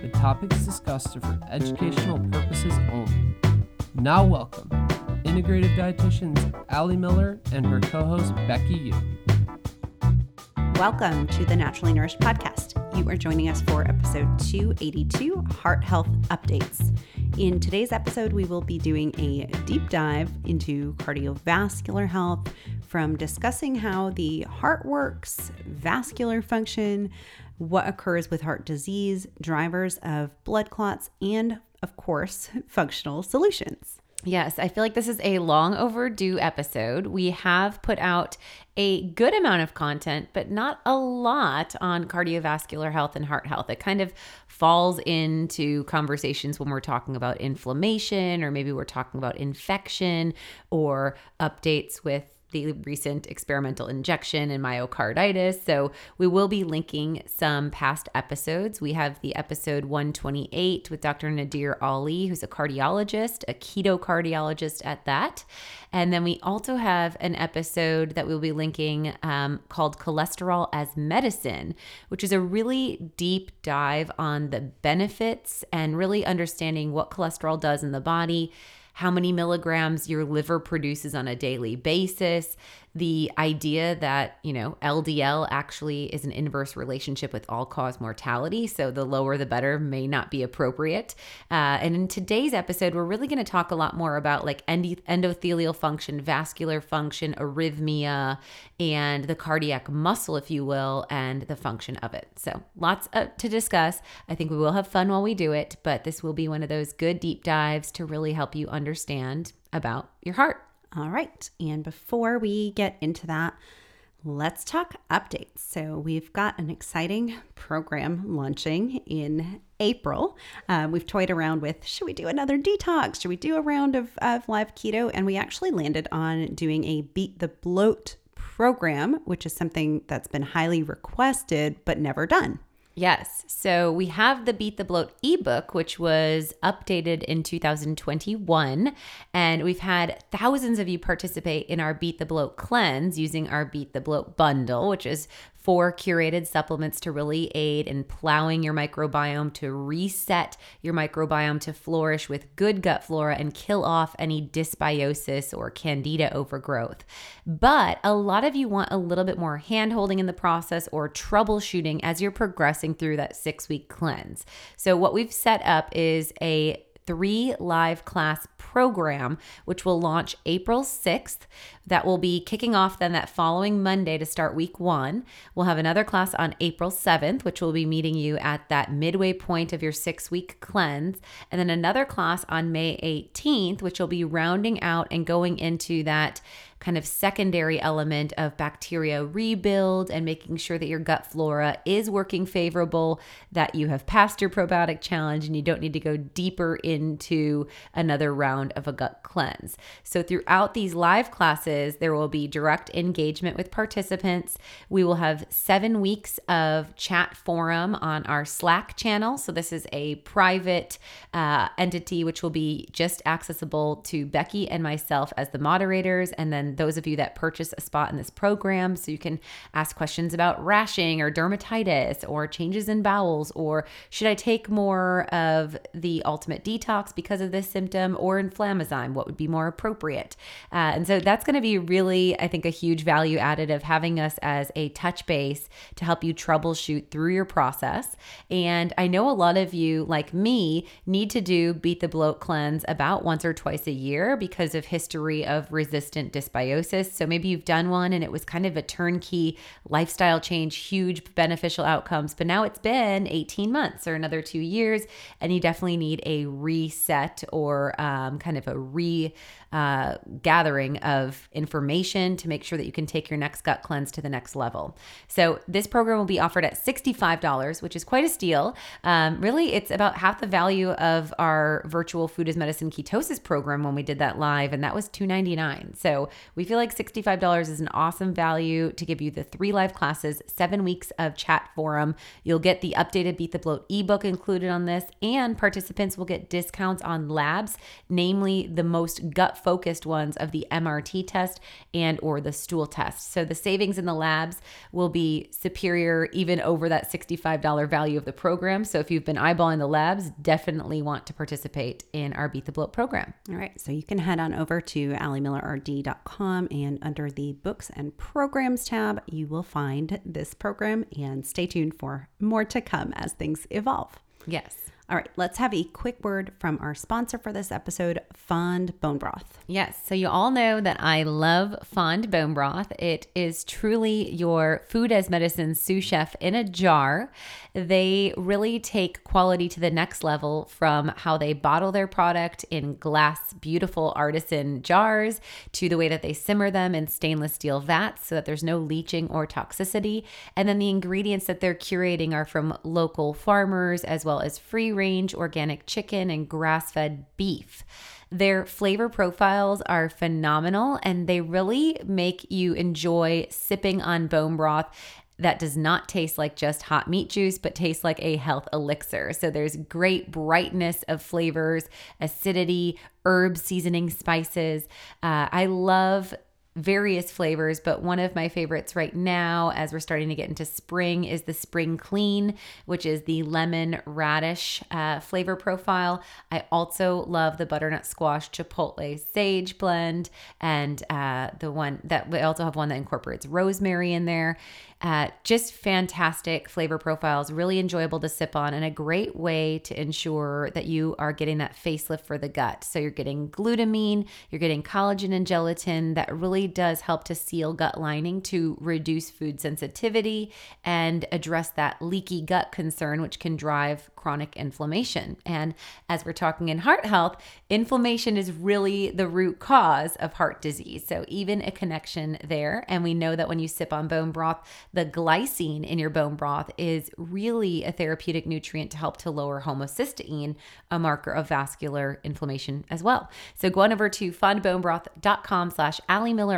the topics discussed are for educational purposes only. Now welcome, integrative dietitians Ali Miller and her co-host Becky Yu. Welcome to the Naturally Nourished podcast. You are joining us for episode 282, Heart Health Updates. In today's episode, we will be doing a deep dive into cardiovascular health, from discussing how the heart works, vascular function, what occurs with heart disease, drivers of blood clots, and of course, functional solutions. Yes, I feel like this is a long overdue episode. We have put out a good amount of content, but not a lot on cardiovascular health and heart health. It kind of falls into conversations when we're talking about inflammation, or maybe we're talking about infection or updates with the recent experimental injection and myocarditis. So we will be linking some past episodes. We have the episode 128 with Dr. Nadir Ali, who's a cardiologist, a keto cardiologist at that. And then we also have an episode that we'll be linking called Cholesterol as Medicine, which is a really deep dive on the benefits and really understanding what cholesterol does in the body, how many milligrams your liver produces on a daily basis, the idea that, you know, LDL actually is an inverse relationship with all-cause mortality, so the lower the better may not be appropriate. And in today's episode, we're really going to talk a lot more about like endothelial function, vascular function, arrhythmia, and the cardiac muscle, if you will, and the function of it. So lots to discuss. I think we will have fun while we do it, but this will be one of those good deep dives to really help you understand about your heart. All right, and before we get into that, let's talk updates. So we've got an exciting program launching in April. We've toyed around with, should we do another detox? Should we do a round of live keto? And we actually landed on doing a Beat the Bloat program, which is something that's been highly requested but never done. Yes. So we have the Beat the Bloat ebook, which was updated in 2021. And we've had thousands of you participate in our Beat the Bloat cleanse using our Beat the Bloat bundle, which is 4 curated supplements to really aid in plowing your microbiome, to reset your microbiome to flourish with good gut flora and kill off any dysbiosis or candida overgrowth. But a lot of you want a little bit more hand-holding in the process or troubleshooting as you're progressing through that 6-week cleanse. So what we've set up is a 3 live class program, which will launch April 6th. That will be kicking off then that following Monday to start week 1. We'll have another class on April 7th, which will be meeting you at that midway point of your 6-week cleanse. And then another class on May 18th, which will be rounding out and going into that kind of secondary element of bacteria rebuild and making sure that your gut flora is working favorable, that you have passed your probiotic challenge and you don't need to go deeper into another round of a gut cleanse. So throughout these live classes, there will be direct engagement with participants. We will have 7 weeks of chat forum on our Slack channel. So this is a private entity, which will be just accessible to Becky and myself as the moderators, and then those of you that purchase a spot in this program, so you can ask questions about rashing or dermatitis or changes in bowels, or should I take more of the ultimate detox because of this symptom, or Inflamazyme, what would be more appropriate? And so that's going to be really, I think, a huge value added of having us as a touch base to help you troubleshoot through your process. And I know a lot of you, like me, need to do Beat the Bloat cleanse about once or twice a year because of history of resistant dysbiosis dysbiosis. So maybe you've done one and it was kind of a turnkey lifestyle change, huge beneficial outcomes, but now it's been 18 months or another 2 years, and you definitely need a reset or kind of a gathering of information to make sure that you can take your next gut cleanse to the next level. So this program will be offered at $65, which is quite a steal. Really, it's about half the value of our virtual Food as Medicine Ketosis program when we did that live, and that was $299. So we feel like $65 is an awesome value to give you the 3 live classes, 7 weeks of chat forum. You'll get the updated Beat the Bloat ebook included on this, and participants will get discounts on labs, namely the most gut-focused ones of the MRT test and or the stool test. So the savings in the labs will be superior even over that $65 value of the program. So if you've been eyeballing the labs, definitely want to participate in our Beat the Bloat program. All right, so you can head on over to AliMillerRD.com, and under the Books and Programs tab, you will find this program, and stay tuned for more to come as things evolve. Yes. All right, let's have a quick word from our sponsor for this episode, Fond Bone Broth. Yes, so you all know that I love Fond Bone Broth. It is truly your food as medicine sous chef in a jar. They really take quality to the next level from how they bottle their product in glass, beautiful artisan jars, to the way that they simmer them in stainless steel vats so that there's no leaching or toxicity. And then the ingredients that they're curating are from local farmers, as well as free range organic chicken and grass-fed beef. Their flavor profiles are phenomenal, and they really make you enjoy sipping on bone broth that does not taste like just hot meat juice, but tastes like a health elixir. So there's great brightness of flavors, acidity, herb seasoning, spices. I love various flavors, but one of my favorites right now, as we're starting to get into spring, is the Spring Clean, which is the lemon radish flavor profile. I also love the butternut squash chipotle sage blend, and the one that we also have one that incorporates rosemary in there. Just fantastic flavor profiles, really enjoyable to sip on, and a great way to ensure that you are getting that facelift for the gut. So you're getting glutamine, you're getting collagen and gelatin that really does help to seal gut lining to reduce food sensitivity and address that leaky gut concern, which can drive chronic inflammation. And as we're talking in heart health, inflammation is really the root cause of heart disease. So even a connection there. And we know that when you sip on bone broth, the glycine in your bone broth is really a therapeutic nutrient to help to lower homocysteine, a marker of vascular inflammation as well. So go on over to fondbonebroth.com/AliMillerRD.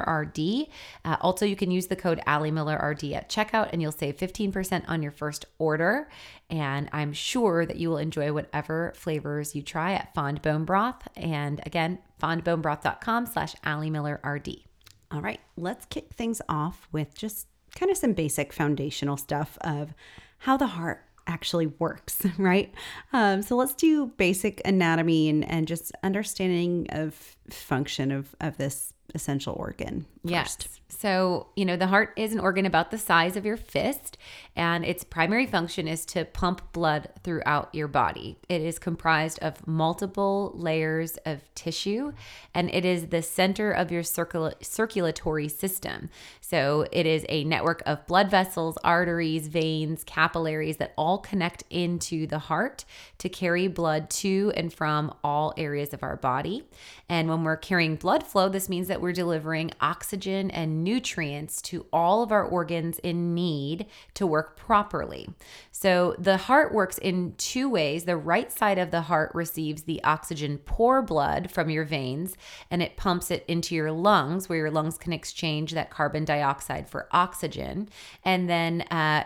Also, you can use the code AliMillerRD at checkout, and you'll save 15% on your first order. And I'm sure that you will enjoy whatever flavors you try at Fond Bone Broth. And again, fondbonebroth.com/AliMillerRD. All right, let's kick things off with just kind of some basic foundational stuff of how the heart actually works, right? So let's do basic anatomy and just understanding of function of this essential organ first. Yes. So, you know, the heart is an organ about the size of your fist, and its primary function is to pump blood throughout your body. It is comprised of multiple layers of tissue, and it is the center of your circulatory system. So it is a network of blood vessels, arteries, veins, capillaries that all connect into the heart to carry blood to and from all areas of our body. And when we're carrying blood flow, this means that we're delivering oxygen and nutrients to all of our organs in need to work properly. So the heart works in 2 ways. The right side of the heart receives the oxygen poor blood from your veins, and it pumps it into your lungs, where your lungs can exchange that carbon dioxide for oxygen. And then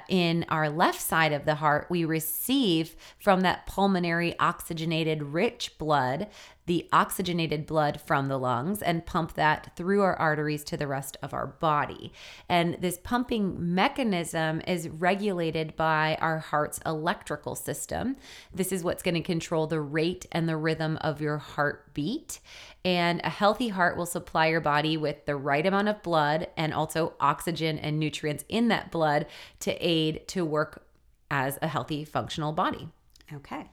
in our left side of the heart, we receive from that pulmonary oxygenated rich blood the oxygenated blood from the lungs and pump that through our arteries to the rest of our body. And this pumping mechanism is regulated by our heart's electrical system. This is what's going to control the rate and the rhythm of your heartbeat. And a healthy heart will supply your body with the right amount of blood and also oxygen and nutrients in that blood to aid to work as a healthy, functional body. Okay.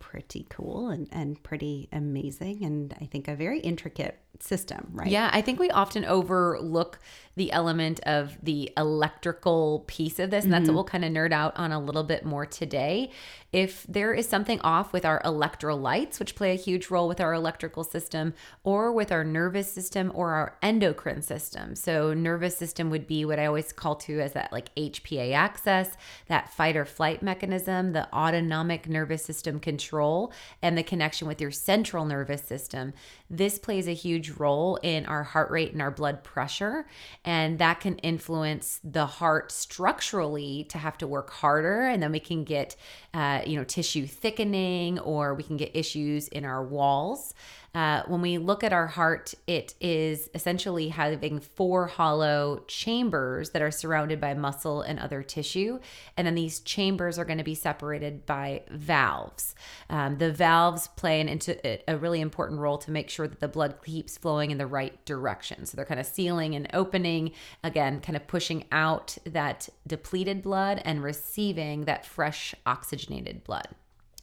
Pretty cool and pretty amazing, and I think a very intricate system, right? Yeah, I think we often overlook the element of the electrical piece of this, and that's what we'll kind of nerd out on a little bit more today. If there is something off with our electrolytes, which play a huge role with our electrical system, or with our nervous system or our endocrine system. So nervous system would be what I always call to as that like HPA axis, that fight or flight mechanism, the autonomic nervous system control, and the connection with your central nervous system. This plays a huge role in our heart rate and our blood pressure. And that can influence the heart structurally to have to work harder. And then we can get, tissue thickening, or we can get issues in our walls. When we look at our heart, it is essentially having 4 hollow chambers that are surrounded by muscle and other tissue. And then these chambers are going to be separated by valves. The valves play a really important role to make sure that the blood keeps flowing in the right direction. So they're kind of sealing and opening, again, kind of pushing out that depleted blood and receiving that fresh oxygenated blood.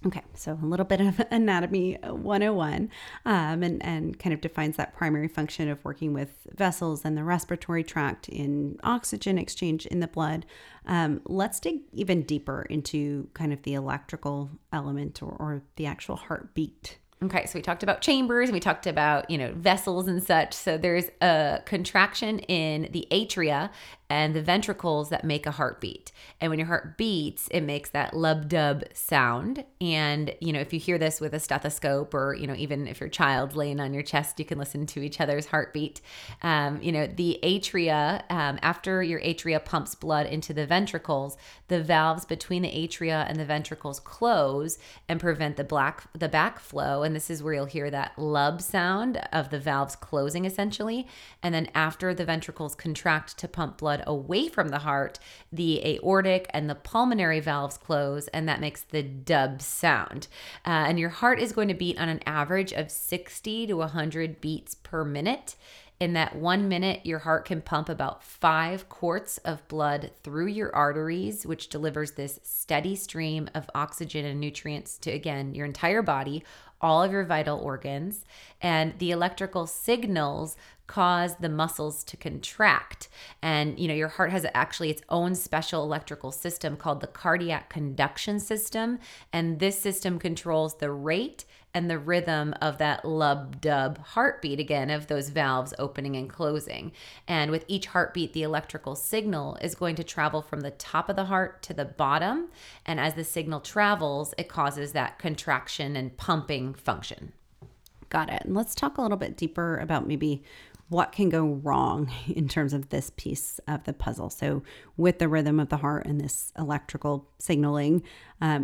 Okay, so a little bit of anatomy 101 and kind of defines that primary function of working with vessels and the respiratory tract in oxygen exchange in the blood. Let's dig even deeper into kind of the electrical element or the actual heartbeat. Okay, so we talked about chambers, and we talked about, vessels and such. So there's a contraction in the atria and the ventricles that make a heartbeat. And when your heart beats, it makes that lub-dub sound. And, if you hear this with a stethoscope or, even if your child's laying on your chest, you can listen to each other's heartbeat. The atria, after your atria pumps blood into the ventricles, the valves between the atria and the ventricles close and prevent the backflow. And this is where you'll hear that lub sound of the valves closing essentially. And then after the ventricles contract to pump blood away from the heart, the aortic and the pulmonary valves close, and that makes the dub sound. And your heart is going to beat on an average of 60 to 100 beats per minute. In that 1 minute, your heart can pump about 5 quarts of blood through your arteries, which delivers this steady stream of oxygen and nutrients to, again, your entire body, all of your vital organs. And the electrical signals cause the muscles to contract. And, your heart has actually its own special electrical system called the cardiac conduction system. And this system controls the rate and the rhythm of that lub-dub heartbeat, again, of those valves opening and closing. And with each heartbeat, the electrical signal is going to travel from the top of the heart to the bottom. And as the signal travels, it causes that contraction and pumping function. Got it. And let's talk a little bit deeper about maybe what can go wrong in terms of this piece of the puzzle. So with the rhythm of the heart and this electrical signaling,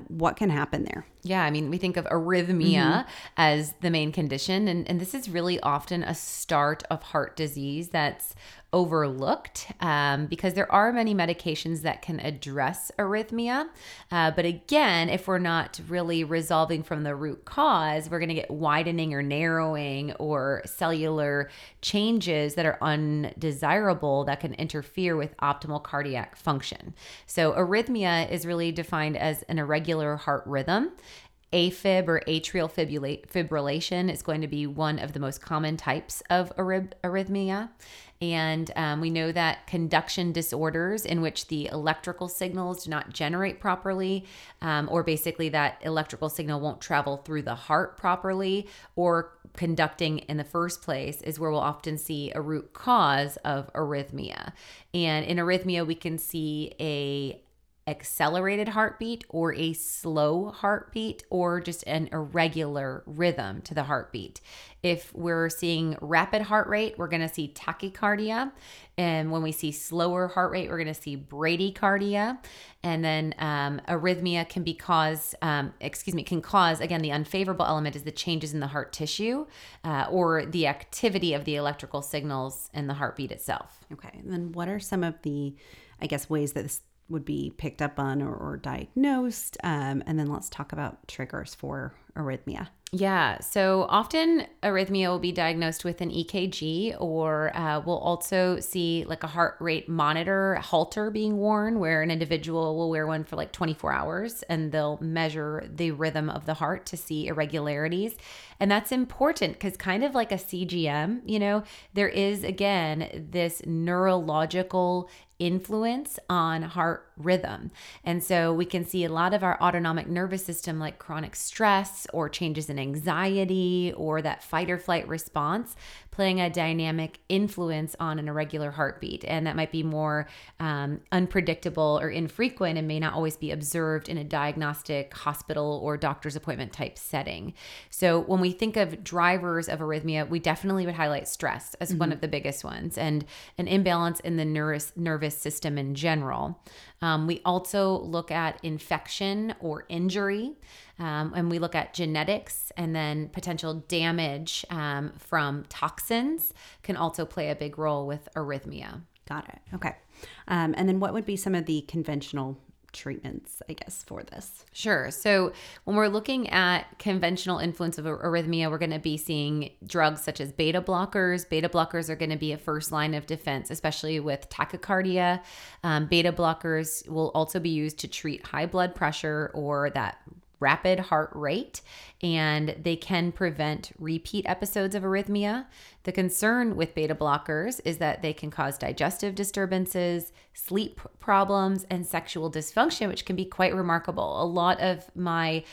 what can happen there? Yeah, we think of arrhythmia as the main condition, and this is really often a start of heart disease that's overlooked because there are many medications that can address arrhythmia. But again, if we're not really resolving from the root cause, we're going to get widening or narrowing or cellular changes that are undesirable that can interfere with optimal cardiac function. So arrhythmia is really defined as an irregular heart rhythm. AFib or atrial fibrillation is going to be one of the most common types of arrhythmia. And we know that conduction disorders in which the electrical signals do not generate properly, or basically that electrical signal won't travel through the heart properly, or conducting in the first place, is where we'll often see a root cause of arrhythmia. And in arrhythmia, we can see a accelerated heartbeat or a slow heartbeat or just an irregular rhythm to the heartbeat. If we're seeing rapid heart rate, we're going to see tachycardia. And when we see slower heart rate, we're going to see bradycardia. And then arrhythmia can be caused, again, the unfavorable element is the changes in the heart tissue or the activity of the electrical signals in the heartbeat itself. Okay. And then what are some of the, ways that this would be picked up on or diagnosed? And then let's talk about triggers for arrhythmia. Yeah. So often arrhythmia will be diagnosed with an EKG, or we'll also see like a heart rate monitor halter being worn, where an individual will wear one for like 24 hours and they'll measure the rhythm of the heart to see irregularities. And that's important because kind of like a CGM, you know, there is, again, this neurological influence on heart rhythm. And so we can see a lot of our autonomic nervous system, like chronic stress or changes in anxiety or that fight or flight response, playing a dynamic influence on an irregular heartbeat. And that might be more unpredictable or infrequent and may not always be observed in a diagnostic hospital or doctor's appointment type setting. So when we think of drivers of arrhythmia, we definitely would highlight stress as one of the biggest ones, and an imbalance in the nervous system in general. We also look at infection or injury, and we look at genetics, and then potential damage from toxins can also play a big role with arrhythmia. Got it. Okay. And then what would be some of the conventional treatments, I guess, for this? Sure. So when we're looking at conventional influence of arrhythmia, we're going to be seeing drugs such as beta blockers. Beta blockers are going to be a first line of defense, especially with tachycardia. Beta blockers will also be used to treat high blood pressure or that rapid heart rate, and they can prevent repeat episodes of arrhythmia. The concern with beta blockers is that they can cause digestive disturbances, sleep problems, and sexual dysfunction, which can be quite remarkable. A lot of my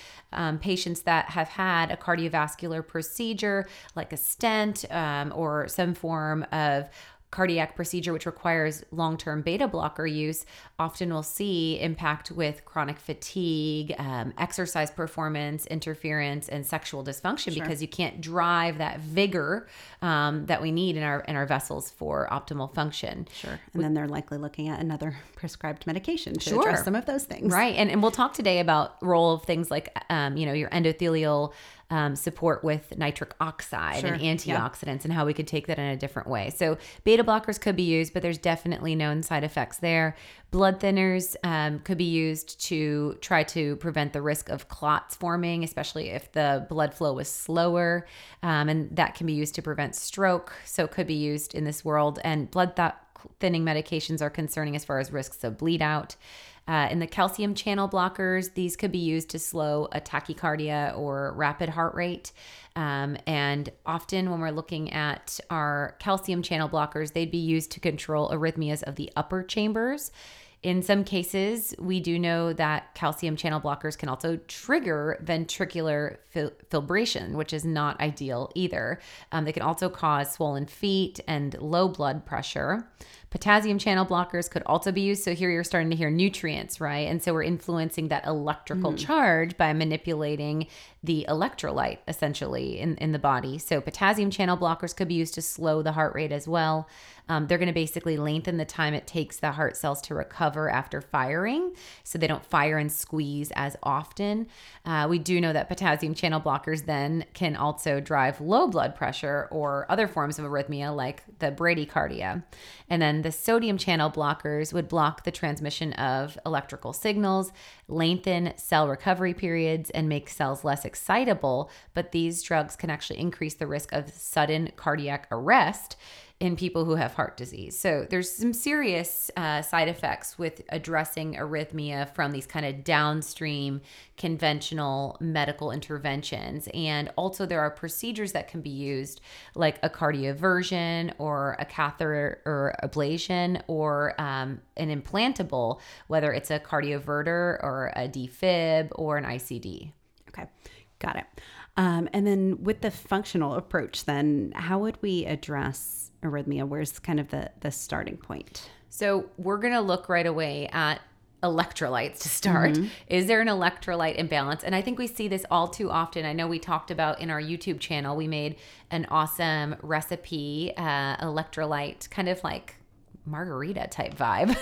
patients that have had a cardiovascular procedure, like a stent or some form of cardiac procedure which requires long-term beta blocker use, often will see impact with chronic fatigue, exercise performance interference, and sexual dysfunction. Sure. Because you can't drive that vigor that we need in our vessels for optimal function. Sure. And then they're likely looking at another prescribed medication to address some of those things. Right. And we'll talk today about role of things like your endothelial support with nitric oxide. Sure. And antioxidants. Yeah. And how we could take that in a different way. So beta blockers could be used, but there's definitely known side effects there. Blood thinners could be used to try to prevent the risk of clots forming, especially if the blood flow was slower, and that can be used to prevent stroke, so could be used in this world. And blood thinning medications are concerning as far as risks of bleed out. In the calcium channel blockers, these could be used to slow a tachycardia or rapid heart rate. And often when we're looking at our calcium channel blockers, they'd be used to control arrhythmias of the upper chambers. In some cases, we do know that calcium channel blockers can also trigger ventricular fibrillation, which is not ideal either. They can also cause swollen feet and low blood pressure. Potassium channel blockers could also be used. So here you're starting to hear nutrients, right? And so we're influencing that electrical charge by manipulating the electrolyte essentially in the body. So potassium channel blockers could be used to slow the heart rate as well. They're going to basically lengthen the time it takes the heart cells to recover after firing, so they don't fire and squeeze as often. We do know that potassium channel blockers then can also drive low blood pressure or other forms of arrhythmia like the bradycardia. And then the sodium channel blockers would block the transmission of electrical signals, lengthen cell recovery periods, and make cells less excitable. But these drugs can actually increase the risk of sudden cardiac arrest in people who have heart disease. So there's some serious side effects with addressing arrhythmia from these kind of downstream conventional medical interventions. And also there are procedures that can be used, like a cardioversion or a catheter or ablation or an implantable, whether it's a cardioverter or a defib or an ICD. Okay, got it. And then with the functional approach then, how would we address arrhythmia? Where's kind of the starting point? So we're going to look right away at electrolytes to start. Mm-hmm. Is there an electrolyte imbalance? And I think we see this all too often. I know we talked about in our YouTube channel, we made an awesome recipe, electrolyte kind of like margarita type vibe.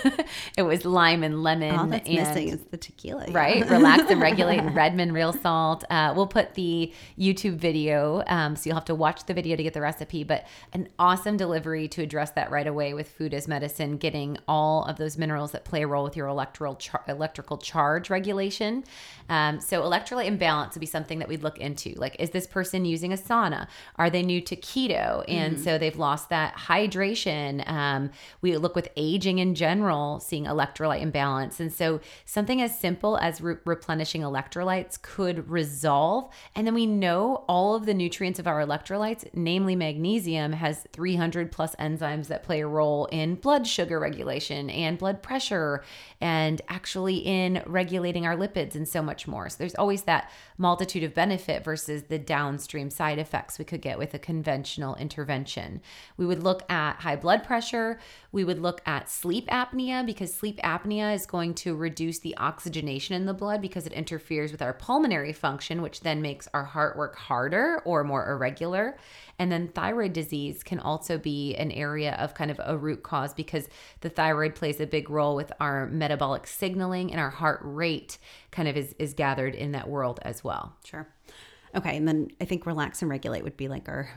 It was lime and lemon. All that's missing is the tequila. Yeah. Right. Relax and Regulate and Redmond Real Salt. We'll put the YouTube video. So you'll have to watch the video to get the recipe, but an awesome delivery to address that right away with food as medicine, getting all of those minerals that play a role with your electrical charge regulation. So electrolyte imbalance would be something that we'd look into. Like, is this person using a sauna? Are they new to keto? And so they've lost that hydration. We look with aging in general, seeing electrolyte imbalance. And so something as simple as replenishing electrolytes could resolve. And then we know all of the nutrients of our electrolytes, namely magnesium, has 300 plus enzymes that play a role in blood sugar regulation and blood pressure and actually in regulating our lipids and so much more. So there's always that multitude of benefit versus the downstream side effects we could get with a conventional intervention. We would look at high blood pressure. We would look at sleep apnea, because sleep apnea is going to reduce the oxygenation in the blood because it interferes with our pulmonary function, which then makes our heart work harder or more irregular. And then thyroid disease can also be an area of kind of a root cause, because the thyroid plays a big role with our metabolic signaling, and our heart rate kind of is gathered in that world as well. Sure. Okay. And then I think Relax and Regulate would be like our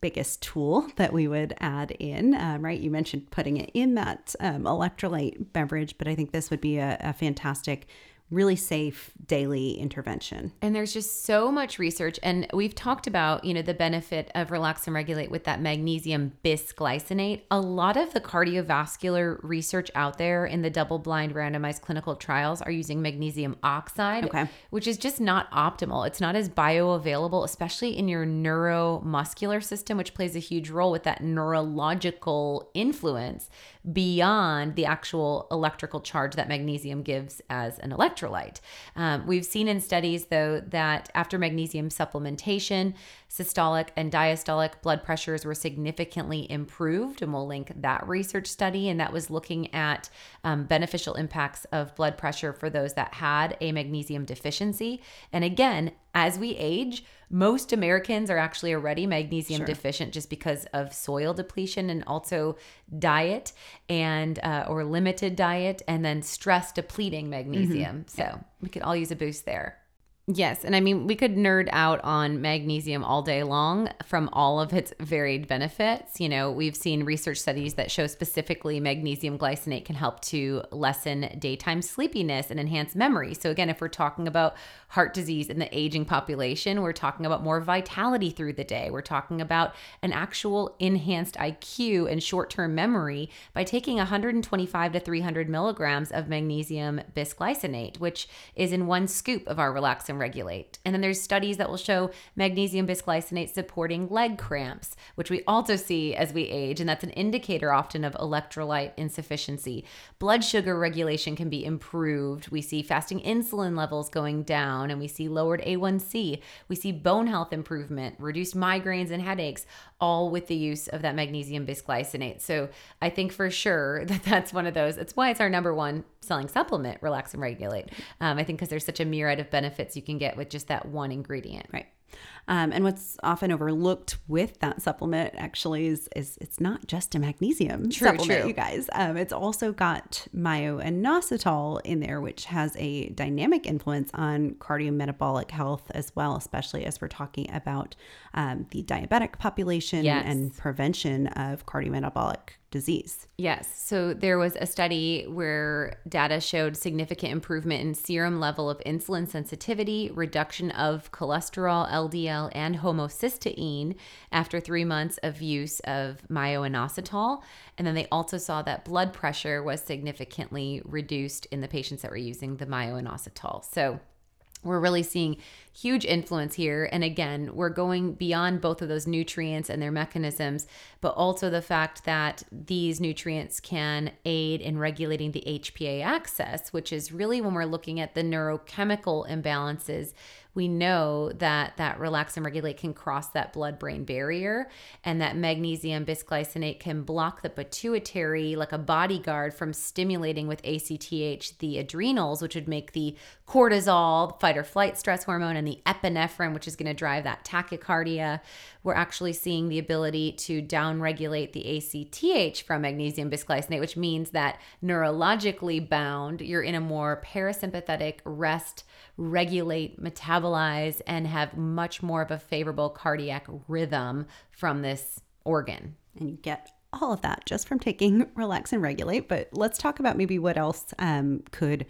biggest tool that we would add in, right? You mentioned putting it in that electrolyte beverage, but I think this would be a fantastic, really safe daily intervention. And there's just so much research. And we've talked about, you know, the benefit of Relax and Regulate with that magnesium bisglycinate. A lot of the cardiovascular research out there in the double-blind randomized clinical trials are using magnesium oxide, which is just not optimal. It's not as bioavailable, especially in your neuromuscular system, which plays a huge role with that neurological influence beyond the actual electrical charge that magnesium gives as an electrolyte. We've seen in studies, though, that after magnesium supplementation, systolic and diastolic blood pressures were significantly improved, and we'll link that research study, and that was looking at beneficial impacts of blood pressure for those that had a magnesium deficiency. And again, as we age, most Americans are actually already magnesium deficient just because of soil depletion and also diet and or limited diet, and then stress depleting magnesium. So we could all use a boost there. Yes. And I mean, we could nerd out on magnesium all day long from all of its varied benefits. You know, we've seen research studies that show specifically magnesium glycinate can help to lessen daytime sleepiness and enhance memory. So again, if we're talking about heart disease in the aging population, we're talking about more vitality through the day. We're talking about an actual enhanced IQ and short-term memory by taking 125 to 300 milligrams of magnesium bisglycinate, which is in one scoop of our Relax and Regulate. And then there's studies that will show magnesium bisglycinate supporting leg cramps, which we also see as we age, and that's an indicator often of electrolyte insufficiency. Blood sugar regulation can be improved. We see fasting insulin levels going down, and we see lowered A1C. We see bone health improvement, reduced migraines and headaches, all with the use of that magnesium bisglycinate. So I think for sure that that's one of those. It's why it's our number one selling supplement, Relax and Regulate. I think because there's such a myriad of benefits you can get with just that one ingredient. Right. And what's often overlooked with that supplement actually is it's not just a magnesium supplement, you guys. It's also got myo-inositol in there, which has a dynamic influence on cardiometabolic health as well, especially as we're talking about the diabetic population and prevention of cardiometabolic disease. Yes. So there was a study where data showed significant improvement in serum level of insulin sensitivity, reduction of cholesterol, LDL, and homocysteine after 3 months of use of myo-inositol. And then they also saw that blood pressure was significantly reduced in the patients that were using the myo-inositol. So we're really seeing huge influence here. And again, we're going beyond both of those nutrients and their mechanisms, but also the fact that these nutrients can aid in regulating the HPA axis, which is really when we're looking at the neurochemical imbalances. We know that that Relax and Regulate can cross that blood-brain barrier, and that magnesium bisglycinate can block the pituitary like a bodyguard from stimulating with ACTH the adrenals, which would make the cortisol, fight or flight stress hormone and the epinephrine, which is going to drive that tachycardia. We're actually seeing the ability to downregulate the ACTH from magnesium bisglycinate, which means that neurologically bound, you're in a more parasympathetic rest, regulate, metabolize, and have much more of a favorable cardiac rhythm from this organ. And you get all of that just from taking Relax and Regulate. But let's talk about maybe what else could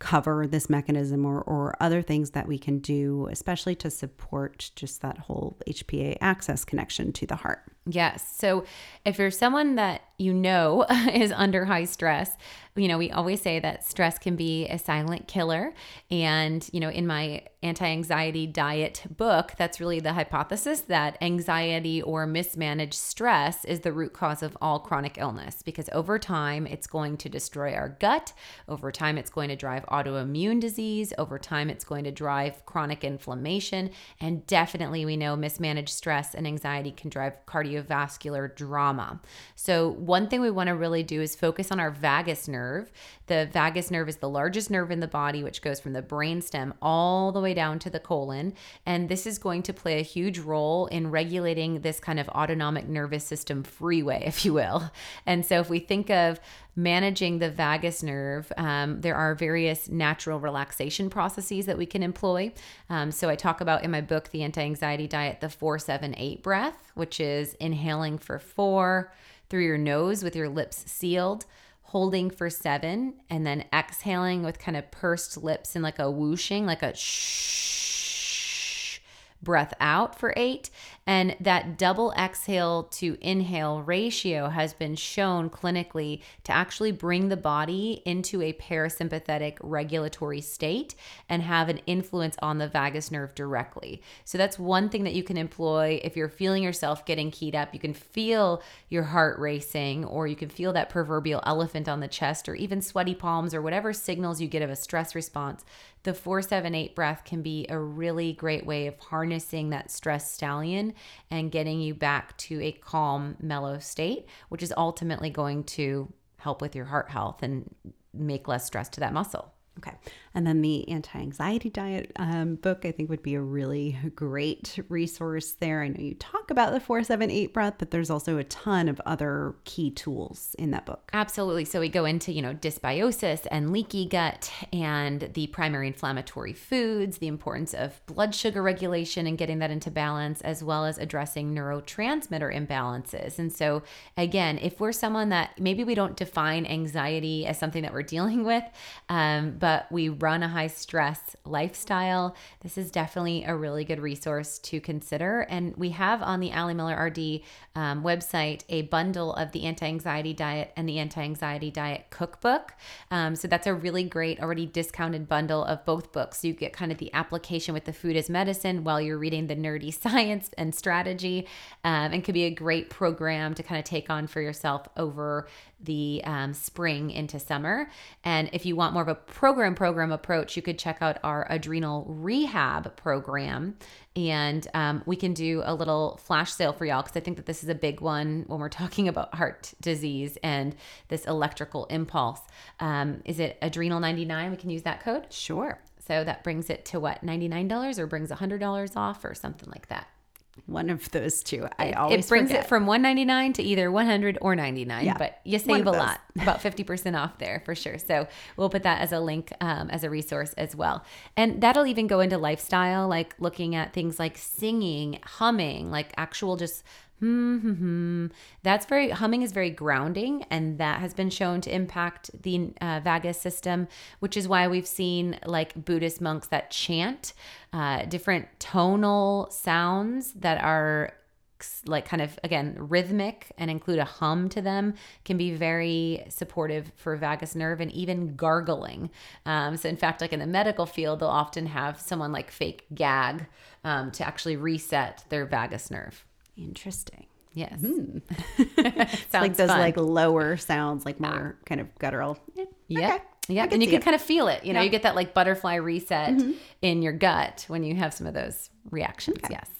cover this mechanism, or other things that we can do, especially to support just that whole HPA axis connection to the heart. Yes. So if you're someone that you know is under high stress, you know, we always say that stress can be a silent killer. And, you know, in my anti-anxiety diet book, that's really the hypothesis that anxiety or mismanaged stress is the root cause of all chronic illness, because over time, it's going to destroy our gut. Over time, it's going to drive autoimmune disease. Over time, it's going to drive chronic inflammation. And definitely, we know mismanaged stress and anxiety can drive cardiovascular drama. So one thing we want to really do is focus on our vagus nerve. The vagus nerve is the largest nerve in the body, which goes from the brainstem all the way down to the colon. And this is going to play a huge role in regulating this kind of autonomic nervous system freeway, if you will. And so if we think of managing the vagus nerve, there are various natural relaxation processes that we can employ. So I talk about in my book, The Anti-Anxiety Diet, the 4-7-8 breath, which is inhaling for 4 through your nose with your lips sealed, holding for 7, and then exhaling with kind of pursed lips and like a whooshing, like a shh breath out for 8. And that double exhale to inhale ratio has been shown clinically to actually bring the body into a parasympathetic regulatory state and have an influence on the vagus nerve directly. So that's one thing that you can employ if you're feeling yourself getting keyed up. You can feel your heart racing, or you can feel that proverbial elephant on the chest, or even sweaty palms, or whatever signals you get of a stress response. The 4-7-8 breath can be a really great way of harnessing that stress stallion and getting you back to a calm, mellow state, which is ultimately going to help with your heart health and make less stress to that muscle. Okay. And then the anti-anxiety diet book, I think, would be a really great resource there. I know you talk about the 4-7-8 breath, but there's also a ton of other key tools in that book. Absolutely. So we go into, you know, dysbiosis and leaky gut and the primary inflammatory foods, the importance of blood sugar regulation and getting that into balance, as well as addressing neurotransmitter imbalances. And so again, if we're someone that maybe we don't define anxiety as something that we're dealing with, but we run a high stress lifestyle, this is definitely a really good resource to consider. And we have on the Ali Miller RD website a bundle of the anti-anxiety diet and the anti-anxiety diet cookbook. So that's a really great, already discounted bundle of both books. So you get kind of the application with the food as medicine while you're reading the nerdy science and strategy, and could be a great program to kind of take on for yourself over the spring into summer. And if you want more of a program approach, you could check out our adrenal rehab program. And we can do a little flash sale for y'all, because I think that this is a big one when we're talking about heart disease and this electrical impulse. Is it Adrenal 99? We can use that code? Sure. So that brings it to what, $99, or brings $100 off or something like that? One of those two. It from $199 to either $100 or $99, yeah, but you save a lot, about 50% off there for sure. So we'll put that as a link, as a resource as well. And that'll even go into lifestyle, like looking at things like singing, humming, like actual just humming is very grounding, and that has been shown to impact the vagus system, which is why we've seen like Buddhist monks that chant different tonal sounds that are like kind of, again, rhythmic and include a hum to them, can be very supportive for vagus nerve, and even gargling. So in fact, like in the medical field, they'll often have someone like fake gag to actually reset their vagus nerve. Interesting. Yes. Mm. It's like those fun, like lower sounds, like more kind of guttural. Yeah. Yeah. Okay. Yeah. And you can kind of feel it. You know, you get that like butterfly reset in your gut when you have some of those reactions. Okay. Yes.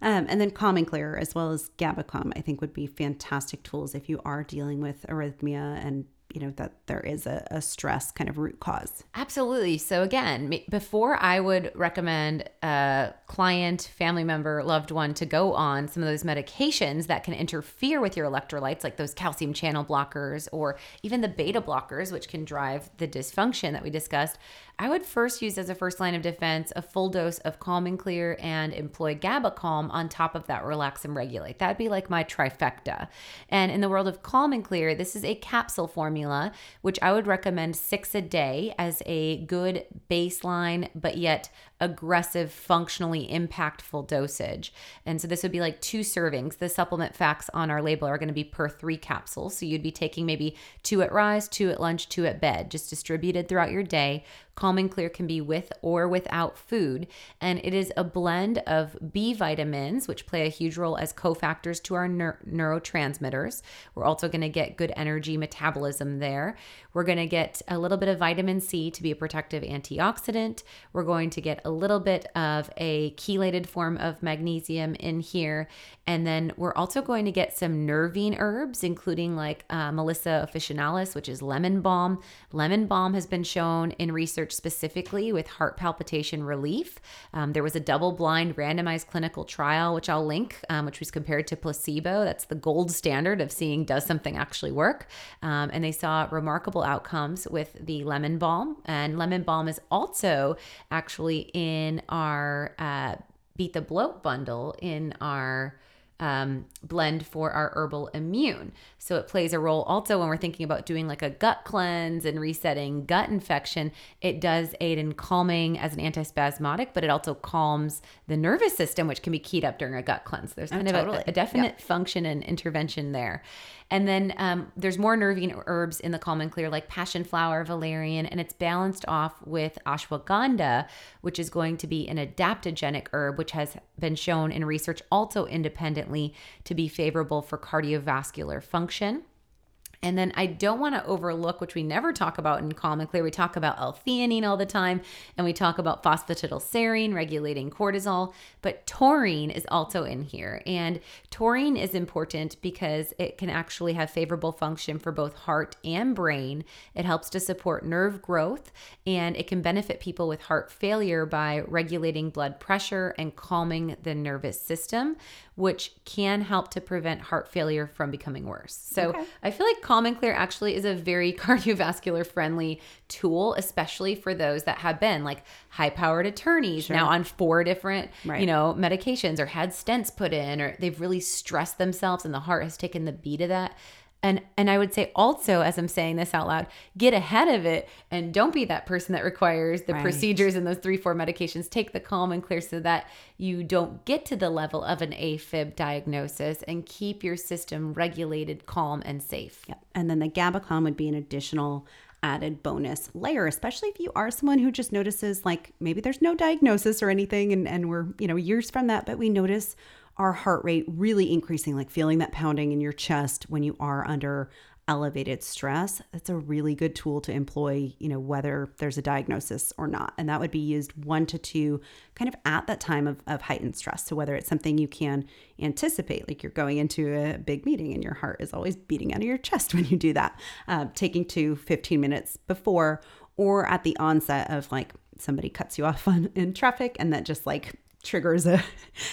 And then Calm and Clear, as well as GabaCalm, I think would be fantastic tools if you are dealing with arrhythmia and you know, that there is a stress kind of root cause. Absolutely. So again, before I would recommend a client, family member, loved one to go on some of those medications that can interfere with your electrolytes, like those calcium channel blockers or even the beta blockers, which can drive the dysfunction that we discussed, I would first use as a first line of defense a full dose of Calm and Clear and employ GabaCalm on top of that Relax and Regulate. That'd be like my trifecta. And in the world of Calm and Clear, this is a capsule formula, which I would recommend 6 a day as a good baseline, but yet aggressive, functionally impactful dosage. And so this would be like 2 servings. The supplement facts on our label are going to be per 3 capsules. So you'd be taking maybe 2 at rise, 2 at lunch, 2 at bed, just distributed throughout your day. Calm and Clear can be with or without food. And it is a blend of B vitamins, which play a huge role as cofactors to our neurotransmitters. We're also going to get good energy metabolism there. We're going to get a little bit of vitamin C to be a protective antioxidant. We're going to get a little bit of a chelated form of magnesium in here. And then we're also going to get some nervine herbs, including like Melissa officinalis, which is lemon balm. Lemon balm has been shown in research specifically with heart palpitation relief. There was a double-blind randomized clinical trial, which I'll link, which was compared to placebo. That's the gold standard of seeing does something actually work. And they saw remarkable outcomes with the lemon balm. And lemon balm is also actually in our Beat the Bloat bundle in our blend for our herbal immune. So it plays a role also when we're thinking about doing like a gut cleanse and resetting gut infection. It does aid in calming as an antispasmodic, but it also calms the nervous system, which can be keyed up during a gut cleanse. There's kind of a definite function and intervention there. And then there's more nervine herbs in the Calm and Clear, like passion flower, valerian, and it's balanced off with ashwagandha, which is going to be an adaptogenic herb, which has been shown in research also independently to be favorable for cardiovascular function. And then I don't want to overlook, which we never talk about in Calm and Clear. We talk about L-theanine all the time, and we talk about phosphatidylserine regulating cortisol, but taurine is also in here. And taurine is important because it can actually have favorable function for both heart and brain. It helps to support nerve growth, and it can benefit people with heart failure by regulating blood pressure and calming the nervous system, which can help to prevent heart failure from becoming worse. So I feel like Calm and Clear actually is a very cardiovascular friendly tool, especially for those that have been like high powered attorneys now on 4 different, you know, medications or had stents put in, or they've really stressed themselves and the heart has taken the beat of that. And I would say also, as I'm saying this out loud, get ahead of it and don't be that person that requires the procedures and those 3-4 medications. Take the Calm and Clear so that you don't get to the level of an AFib diagnosis and keep your system regulated, calm, and safe. Yep. And then the GabaCalm would be an additional added bonus layer, especially if you are someone who just notices like maybe there's no diagnosis or anything and we're, you know, years from that, but we notice our heart rate really increasing, like feeling that pounding in your chest when you are under elevated stress. That's a really good tool to employ, you know, whether there's a diagnosis or not. And that would be used 1 to 2 kind of at that time of heightened stress. So whether it's something you can anticipate, like you're going into a big meeting and your heart is always beating out of your chest when you do that, taking 15 minutes before or at the onset of like somebody cuts you off in traffic and that just like triggers a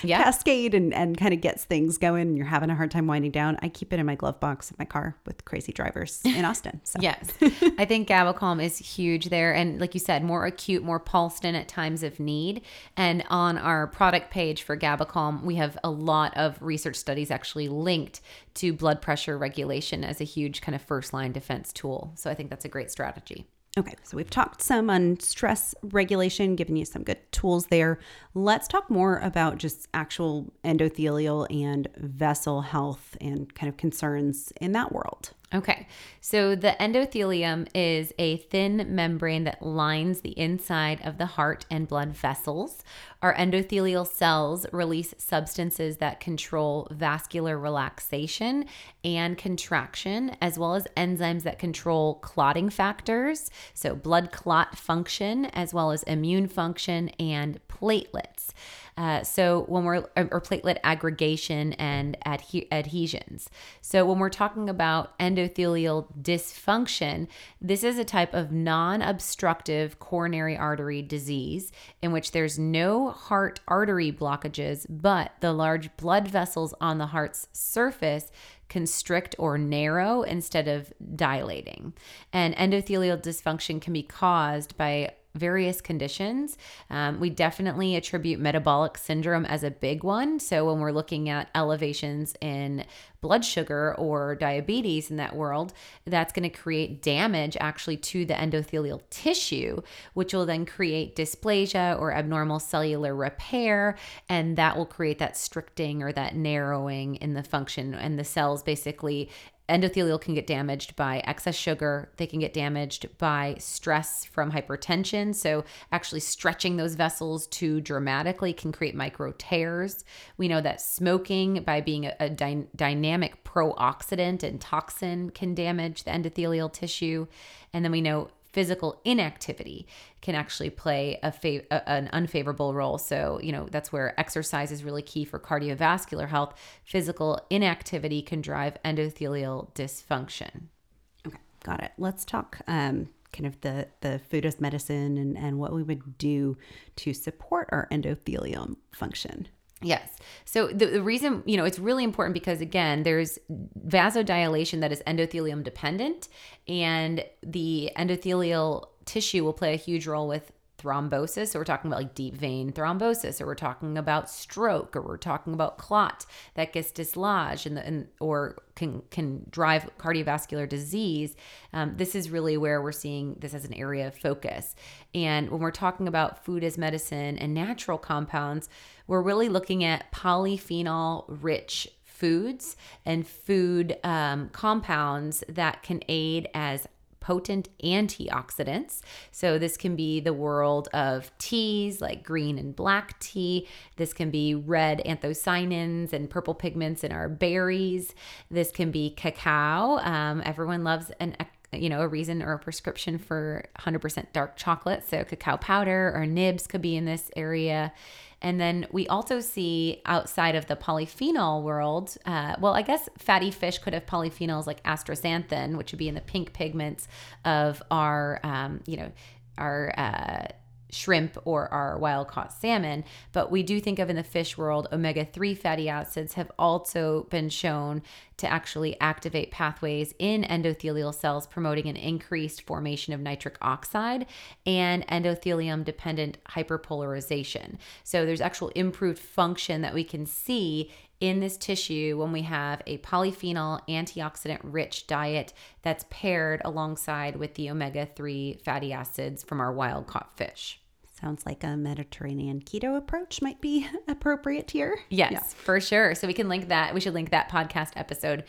cascade and kind of gets things going and you're having a hard time winding down. I keep it in my glove box in my car with crazy drivers in Austin. So. I think GabaCalm is huge there. And like you said, more acute, more pulsed in at times of need. And on our product page for GabaCalm, we have a lot of research studies actually linked to blood pressure regulation as a huge kind of first line defense tool. So I think that's a great strategy. Okay, so we've talked some on stress regulation, given you some good tools there. Let's talk more about just actual endothelial and vessel health and kind of concerns in that world. Okay, so the endothelium is a thin membrane that lines the inside of the heart and blood vessels. Our endothelial cells release substances that control vascular relaxation and contraction, as well as enzymes that control clotting factors, so blood clot function, as well as immune function and platelets. So when we're, or platelet aggregation and adhesions. So when we're talking about endothelial dysfunction, this is a type of non-obstructive coronary artery disease in which there's no heart artery blockages, but the large blood vessels on the heart's surface constrict or narrow instead of dilating. And endothelial dysfunction can be caused by various conditions. We definitely attribute metabolic syndrome as a big one. So when we're looking at elevations in blood sugar or diabetes in that world, that's going to create damage actually to the endothelial tissue, which will then create dysplasia or abnormal cellular repair, and that will create that stricting or that narrowing in the function, and the cells basically. Endothelial can get damaged by excess sugar. They can get damaged by stress from hypertension. So actually stretching those vessels too dramatically can create micro tears. We know that smoking, by being a dynamic pro-oxidant and toxin, can damage the endothelial tissue. And then we know physical inactivity can actually play an unfavorable role. So, that's where exercise is really key for cardiovascular health. Physical inactivity can drive endothelial dysfunction. Okay, got it. Let's talk kind of the food as medicine and what we would do to support our endothelial function. Yes. So the reason, it's really important because, again, there's vasodilation that is endothelium dependent, and the endothelial tissue will play a huge role with thrombosis. So we're talking about deep vein thrombosis, or we're talking about stroke, or we're talking about clot that gets dislodged or can drive cardiovascular disease. This is really where we're seeing this as an area of focus. And when we're talking about food as medicine and natural compounds, we're really looking at polyphenol-rich foods and food compounds that can aid as potent antioxidants. So this can be the world of teas like green and black tea. This can be red anthocyanins and purple pigments in our berries. This can be cacao. Everyone loves a reason or a prescription for 100% dark chocolate. So cacao powder or nibs could be in this area. And then we also see outside of the polyphenol world, I guess fatty fish could have polyphenols like astaxanthin, which would be in the pink pigments of our shrimp or our wild-caught salmon. But we do think of in the fish world, omega-3 fatty acids have also been shown to actually activate pathways in endothelial cells, promoting an increased formation of nitric oxide and endothelium-dependent hyperpolarization. So there's actual improved function that we can see in this tissue when we have a polyphenol antioxidant-rich diet that's paired alongside with the omega-3 fatty acids from our wild-caught fish. Sounds like a Mediterranean keto approach might be appropriate here. Yes, yeah. For sure. So we can link that. We should link that podcast episode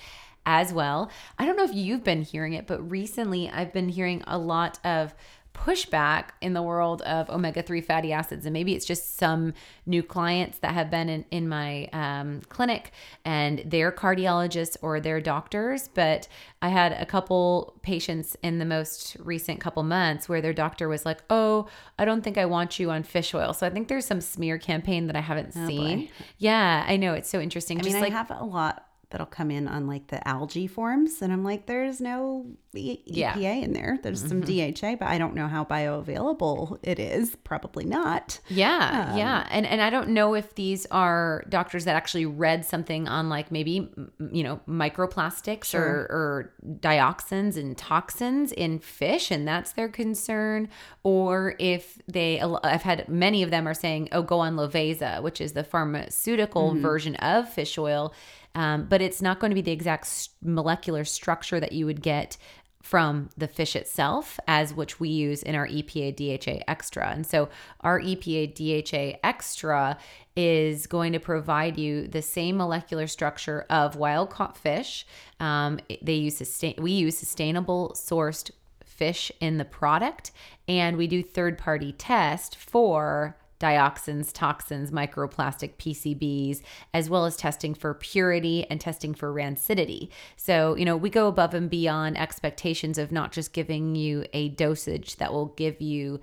as well. I don't know if you've been hearing it, but recently I've been hearing a lot of pushback in the world of omega-3 fatty acids. And maybe it's just some new clients that have been in my clinic and their cardiologists or their doctors. But I had a couple patients in the most recent couple months where their doctor was like, oh, I don't think I want you on fish oil. So I think there's some smear campaign that I haven't seen. Boy. Yeah, I know. It's so interesting. I have a lot that'll come in on the algae forms. And I'm like, there's no EPA in there. There's some DHA, but I don't know how bioavailable it is. Probably not. Yeah. Yeah. And I don't know if these are doctors that actually read something on maybe microplastics or dioxins and toxins in fish, and that's their concern. Or if I've had many of them are saying, oh, go on Lovaza, which is the pharmaceutical version of fish oil. But it's not going to be the exact molecular structure that you would get from the fish itself, as which we use in our EPA DHA Extra. And so our EPA DHA Extra is going to provide you the same molecular structure of wild-caught fish. We use sustainable sourced fish in the product, and we do third-party test for dioxins, toxins, microplastic, PCBs, as well as testing for purity and testing for rancidity. So, we go above and beyond expectations of not just giving you a dosage that will give you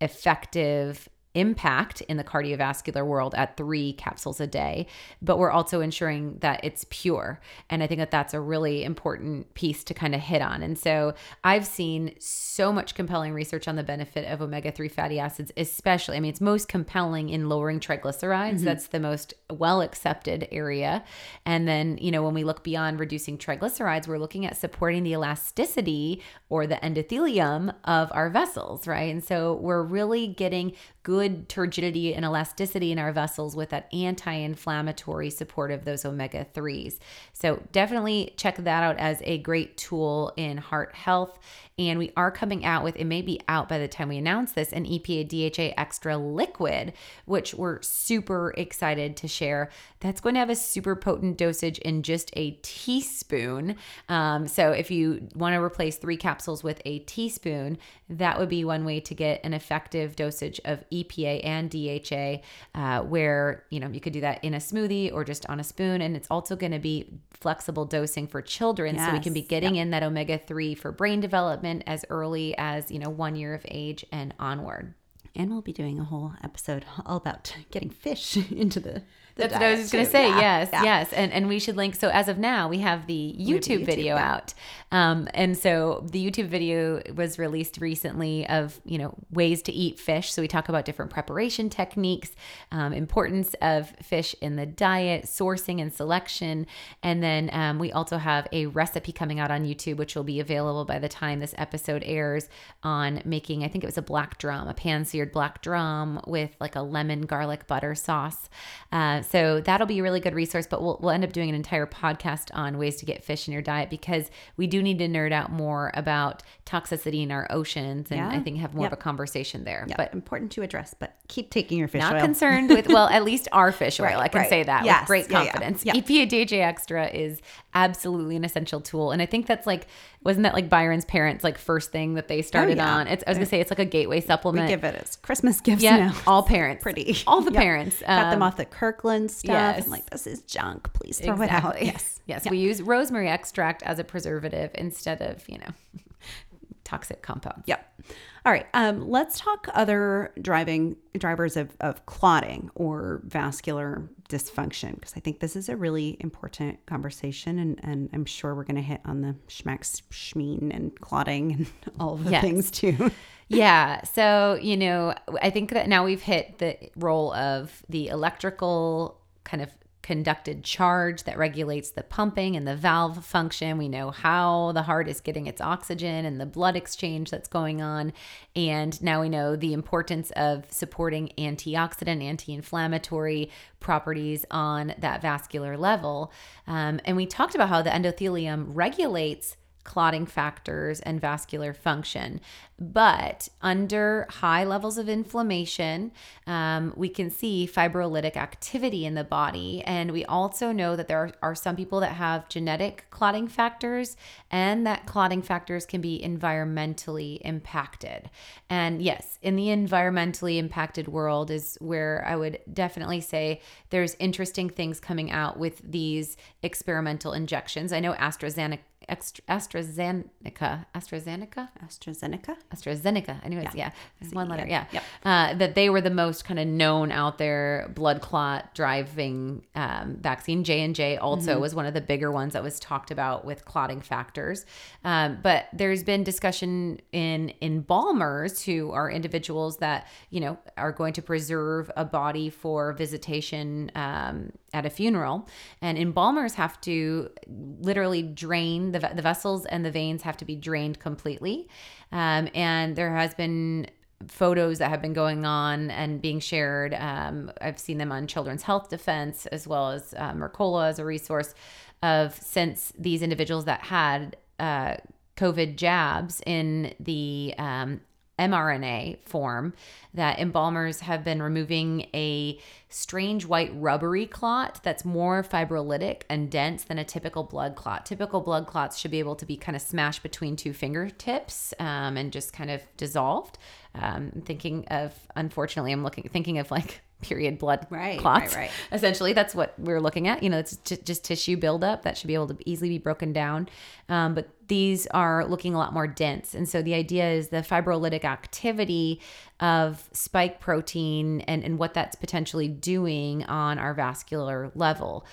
effective impact in the cardiovascular world at 3 capsules a day, but we're also ensuring that it's pure. And I think that that's a really important piece to kind of hit on. And so I've seen so much compelling research on the benefit of omega-3 fatty acids, especially, I mean, it's most compelling in lowering triglycerides. Mm-hmm. That's the most well accepted area. And then, you know, when we look beyond reducing triglycerides, we're looking at supporting the elasticity or the endothelium of our vessels, right? And so we're really getting good turgidity and elasticity in our vessels with that anti-inflammatory support of those omega-3s. So definitely check that out as a great tool in heart health. And we are coming out with, it may be out by the time we announce this, an EPA DHA Extra liquid, which we're super excited to share. That's going to have a super potent dosage in just a teaspoon. So if you want to replace 3 capsules with a teaspoon, that would be one way to get an effective dosage of EPA and DHA, where, you know, you could do that in a smoothie or just on a spoon. And it's also going to be flexible dosing for children. Yes. So we can be getting in that omega-3 for brain development as early as, you know, 1 year of age and onward. And we'll be doing a whole episode all about getting fish into the That's what I was just going to say. Yeah. Yes. Yeah. Yes. And we should link. So as of now, we have the YouTube video out. And so the YouTube video was released recently of, you know, ways to eat fish. So we talk about different preparation techniques, importance of fish in the diet, sourcing and selection. And then we also have a recipe coming out on YouTube, which will be available by the time this episode airs, on making, I think it was a black drum, a pan-seared black drum with like a lemon garlic butter sauce. So that'll be a really good resource, but we'll end up doing an entire podcast on ways to get fish in your diet, because we do need to nerd out more about toxicity in our oceans, and I think have more of a conversation there. But important to address, but keep taking your fish oil. Not concerned with, well, at least our fish oil. I can say that with great confidence. Yeah. EPA DHA Extra is absolutely an essential tool. And I think that's like, wasn't that like Byron's parents, like first thing that they started on? I was going to say, it's like a gateway supplement. We give it as Christmas gifts now. All parents. Pretty. All the parents. Got them off the Kirkland stuff. Yes. I'm like, this is junk. Please throw it out. Yes. Yes. Yep. We use rosemary extract as a preservative instead of, you know, toxic compounds. Yep. All right. Let's talk other drivers of clotting or vascular dysfunction, because I think this is a really important conversation, and I'm sure we're going to hit on the schmeen and clotting and all the things too. Yeah. So, you know, I think that now we've hit the role of the electrical kind of conducted charge that regulates the pumping and the valve function. We know how the heart is getting its oxygen and the blood exchange that's going on. And now we know the importance of supporting antioxidant, anti-inflammatory properties on that vascular level. And we talked about how the endothelium regulates clotting factors and vascular function. But under high levels of inflammation, we can see fibrolytic activity in the body. And we also know that there are some people that have genetic clotting factors, and that clotting factors can be environmentally impacted. And yes, in the environmentally impacted world is where I would definitely say there's interesting things coming out with these experimental injections. I know AstraZeneca. Anyways, it's one letter. That they were the most kind of known out there blood clot driving vaccine. J&J also was one of the bigger ones that was talked about with clotting factors. But there's been discussion in embalmers, who are individuals that, you know, are going to preserve a body for visitation at a funeral, and embalmers have to literally drain the vessels, and the veins have to be drained completely. And there has been photos that have been going on and being shared. I've seen them on Children's Health Defense, as well as Mercola as a resource, of since these individuals that had COVID jabs in the mRNA form, that embalmers have been removing a strange white rubbery clot that's more fibrolytic and dense than a typical blood clot. Typical blood clots should be able to be kind of smashed between two fingertips and just kind of dissolved. I'm thinking of, unfortunately, I'm thinking of like period blood clots. Right. Essentially, that's what we're looking at. You know, it's just tissue buildup that should be able to easily be broken down. But these are looking a lot more dense. And so the idea is the fibrolytic activity of spike protein and what that's potentially doing on our vascular level.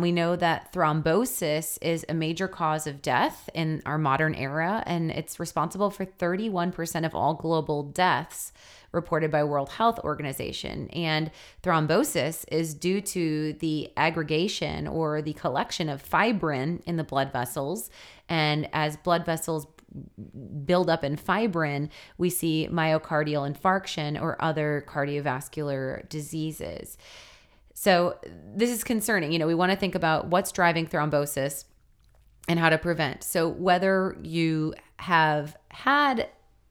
We know that thrombosis is a major cause of death in our modern era, and it's responsible for 31% of all global deaths reported by World Health Organization. And thrombosis is due to the aggregation or the collection of fibrin in the blood vessels. And as blood vessels build up in fibrin, we see myocardial infarction or other cardiovascular diseases. So this is concerning. You know, we want to think about what's driving thrombosis and how to prevent. So whether you have had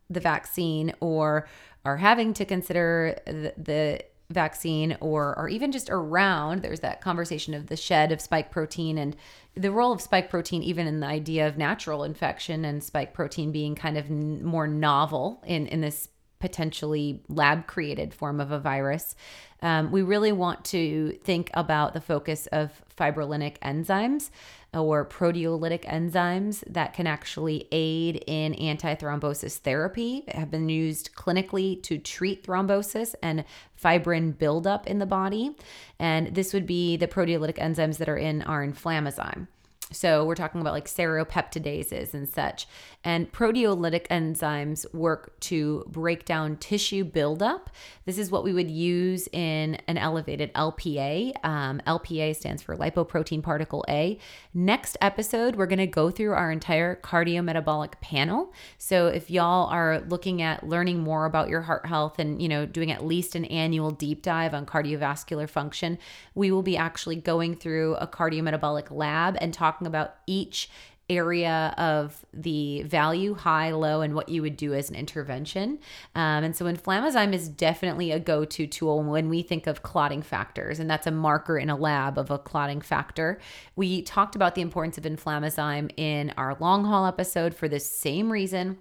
the vaccine or are having to consider the vaccine or are even just around, there's that conversation of the shed of spike protein and the role of spike protein, even in the idea of natural infection and spike protein being kind of more novel in this potentially lab-created form of a virus. We really want to think about the focus of fibrinolytic enzymes or proteolytic enzymes that can actually aid in antithrombosis therapy. They have been used clinically to treat thrombosis and fibrin buildup in the body. And this would be the proteolytic enzymes that are in our inflamazyme. So we're talking about like seropeptidases and such. And proteolytic enzymes work to break down tissue buildup. This is what we would use in an elevated LPA. LPA stands for lipoprotein particle A. Next episode, we're going to go through our entire cardiometabolic panel. So if y'all are looking at learning more about your heart health and, you know, doing at least an annual deep dive on cardiovascular function, we will be actually going through a cardiometabolic lab and talking about each area of the value, high, low, and what you would do as an intervention. And so inflamazyme is definitely a go-to tool when we think of clotting factors, and that's a marker in a lab of a clotting factor. We talked about the importance of inflamazyme in our long haul episode for the same reason.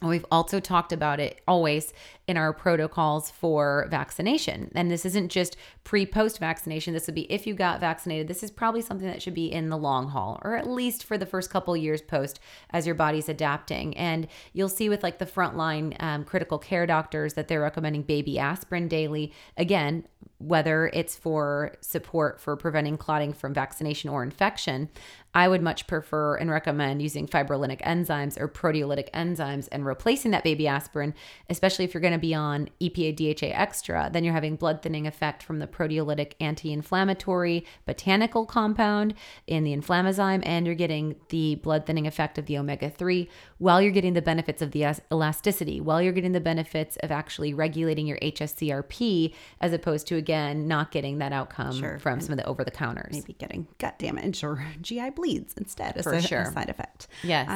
And we've also talked about it always in our protocols for vaccination. And this isn't just pre-post vaccination. This would be if you got vaccinated. This is probably something that should be in the long haul, or at least for the first couple years post as your body's adapting. And you'll see with like the frontline critical care doctors that they're recommending baby aspirin daily. Again, whether it's for support for preventing clotting from vaccination or infection, I would much prefer and recommend using fibrinolytic enzymes or proteolytic enzymes and replacing that baby aspirin, especially if you're going to be on EPA DHA Extra. Then you're having blood thinning effect from the proteolytic anti-inflammatory botanical compound in the inflamazyme, and you're getting the blood thinning effect of the omega-3 while you're getting the benefits of the elasticity, while you're getting the benefits of actually regulating your HSCRP as opposed to, again, not getting that outcome from some of the over-the-counters. Maybe getting gut damage or GI bleeds instead as a side effect. Yes.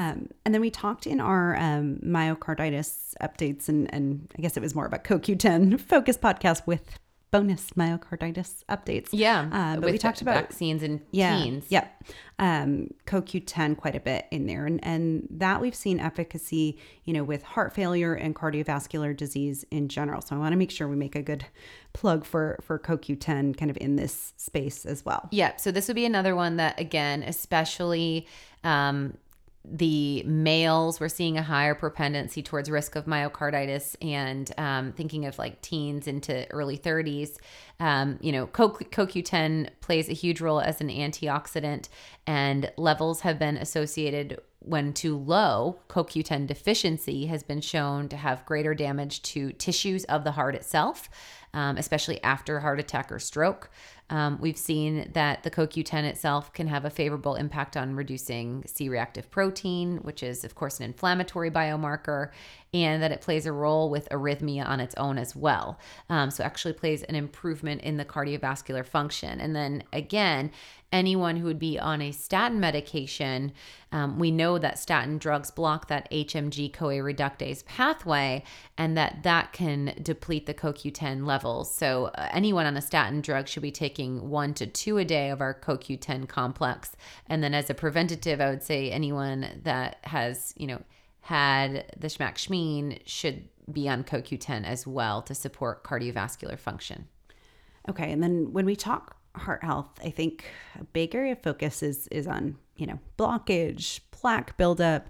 And then we talked in our myocarditis updates and I guess it was more about CoQ10 focus podcast with bonus myocarditis updates. Yeah. But we talked about vaccines in teens. Yeah. CoQ10 quite a bit in there. And that we've seen efficacy, you know, with heart failure and cardiovascular disease in general. So I want to make sure we make a good plug for CoQ10 kind of in this space as well. Yeah. So this would be another one that, again, especially, the males, we're seeing a higher propensity towards risk of myocarditis, and thinking of like teens into early 30s, you know, CoQ10 plays a huge role as an antioxidant, and levels have been associated when too low. CoQ10 deficiency has been shown to have greater damage to tissues of the heart itself, especially after heart attack or stroke. We've seen that the CoQ10 itself can have a favorable impact on reducing C-reactive protein, which is, of course, an inflammatory biomarker, and that it plays a role with arrhythmia on its own as well. So actually plays an improvement in the cardiovascular function. And then, again, anyone who would be on a statin medication, we know that statin drugs block that HMG-CoA reductase pathway, and that can deplete the CoQ10 levels. So anyone on a statin drug should be taking 1 to 2 a day of our CoQ10 complex. And then as a preventative, I would say anyone that has, you know, had the schmack schmeen should be on CoQ10 as well to support cardiovascular function. Okay. And then when we talk heart health, I think a big area of focus is on, you know, blockage, plaque buildup,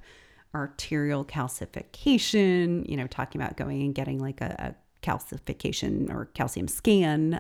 arterial calcification, you know, talking about going and getting like a calcification or calcium scan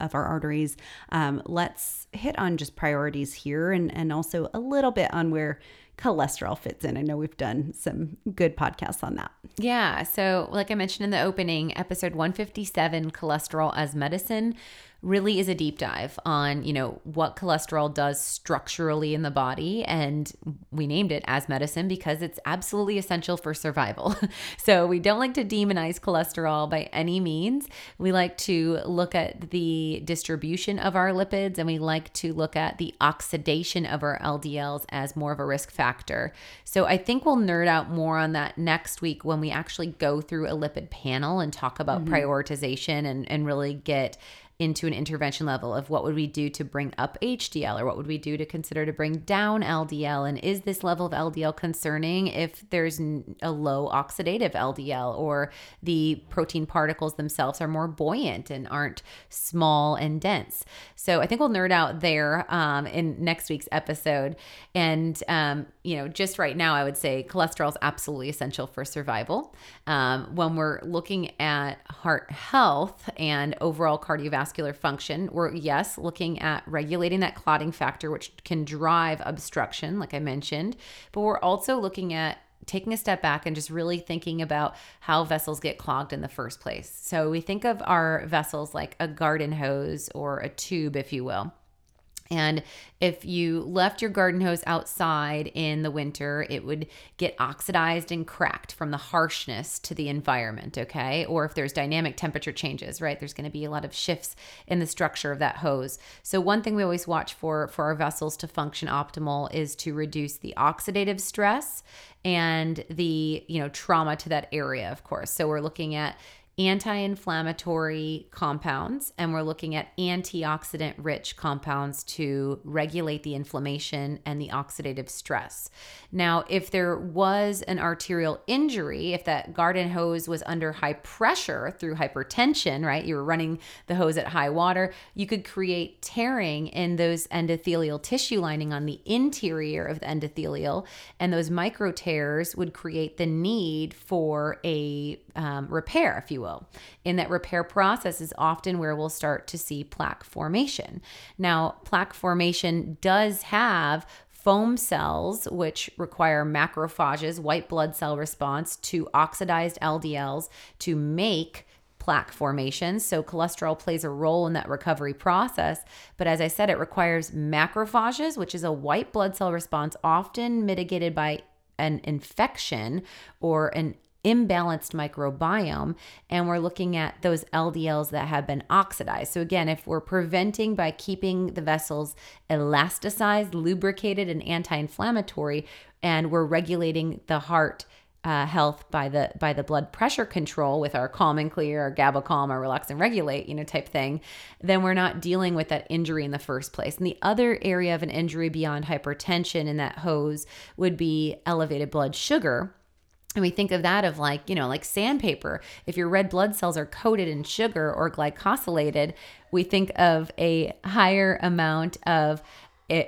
of our arteries. Let's hit on just priorities here and also a little bit on where cholesterol fits in. I know we've done some good podcasts on that. Yeah. So like I mentioned in the opening, episode 157, Cholesterol as Medicine, really is a deep dive on, you know, what cholesterol does structurally in the body. And we named it as medicine because it's absolutely essential for survival. So we don't like to demonize cholesterol by any means. We like to look at the distribution of our lipids, and we like to look at the oxidation of our LDLs as more of a risk factor. So I think we'll nerd out more on that next week when we actually go through a lipid panel and talk about prioritization and really get into an intervention level of what would we do to bring up HDL, or what would we do to consider to bring down LDL, and is this level of LDL concerning if there's a low oxidative LDL, or the protein particles themselves are more buoyant and aren't small and dense. So I think we'll nerd out there in next week's episode. And you know, just right now I would say cholesterol is absolutely essential for survival. When we're looking at heart health and overall cardiovascular function, we're looking at regulating that clotting factor, which can drive obstruction, like I mentioned, but we're also looking at taking a step back and just really thinking about how vessels get clogged in the first place. So we think of our vessels like a garden hose or a tube, if you will. And if you left your garden hose outside in the winter, it would get oxidized and cracked from the harshness to the environment, okay? Or if there's dynamic temperature changes, right? There's going to be a lot of shifts in the structure of that hose. So one thing we always watch for our vessels to function optimal is to reduce the oxidative stress and the, you know, trauma to that area, of course. So we're looking at anti-inflammatory compounds, and we're looking at antioxidant-rich compounds to regulate the inflammation and the oxidative stress. Now, if there was an arterial injury, if that garden hose was under high pressure through hypertension, right, you were running the hose at high water, you could create tearing in those endothelial tissue lining on the interior of the endothelial, and those micro tears would create the need for a repair, if you will. In that repair process is often where we'll start to see plaque formation. Now, plaque formation does have foam cells, which require macrophages, white blood cell response, to oxidized LDLs to make plaque formation. So cholesterol plays a role in that recovery process. But as I said, it requires macrophages, which is a white blood cell response often mitigated by an infection or an imbalanced microbiome, and we're looking at those LDLs that have been oxidized. So again, if we're preventing by keeping the vessels elasticized, lubricated, and anti-inflammatory, and we're regulating the heart health by the blood pressure control with our Calm and Clear, our GabaCalm, our Relax and Regulate, you know, type thing, then we're not dealing with that injury in the first place. And the other area of an injury beyond hypertension in that hose would be elevated blood sugar. And we think of that of like, you know, like sandpaper. If your red blood cells are coated in sugar or glycosylated, we think of a higher amount of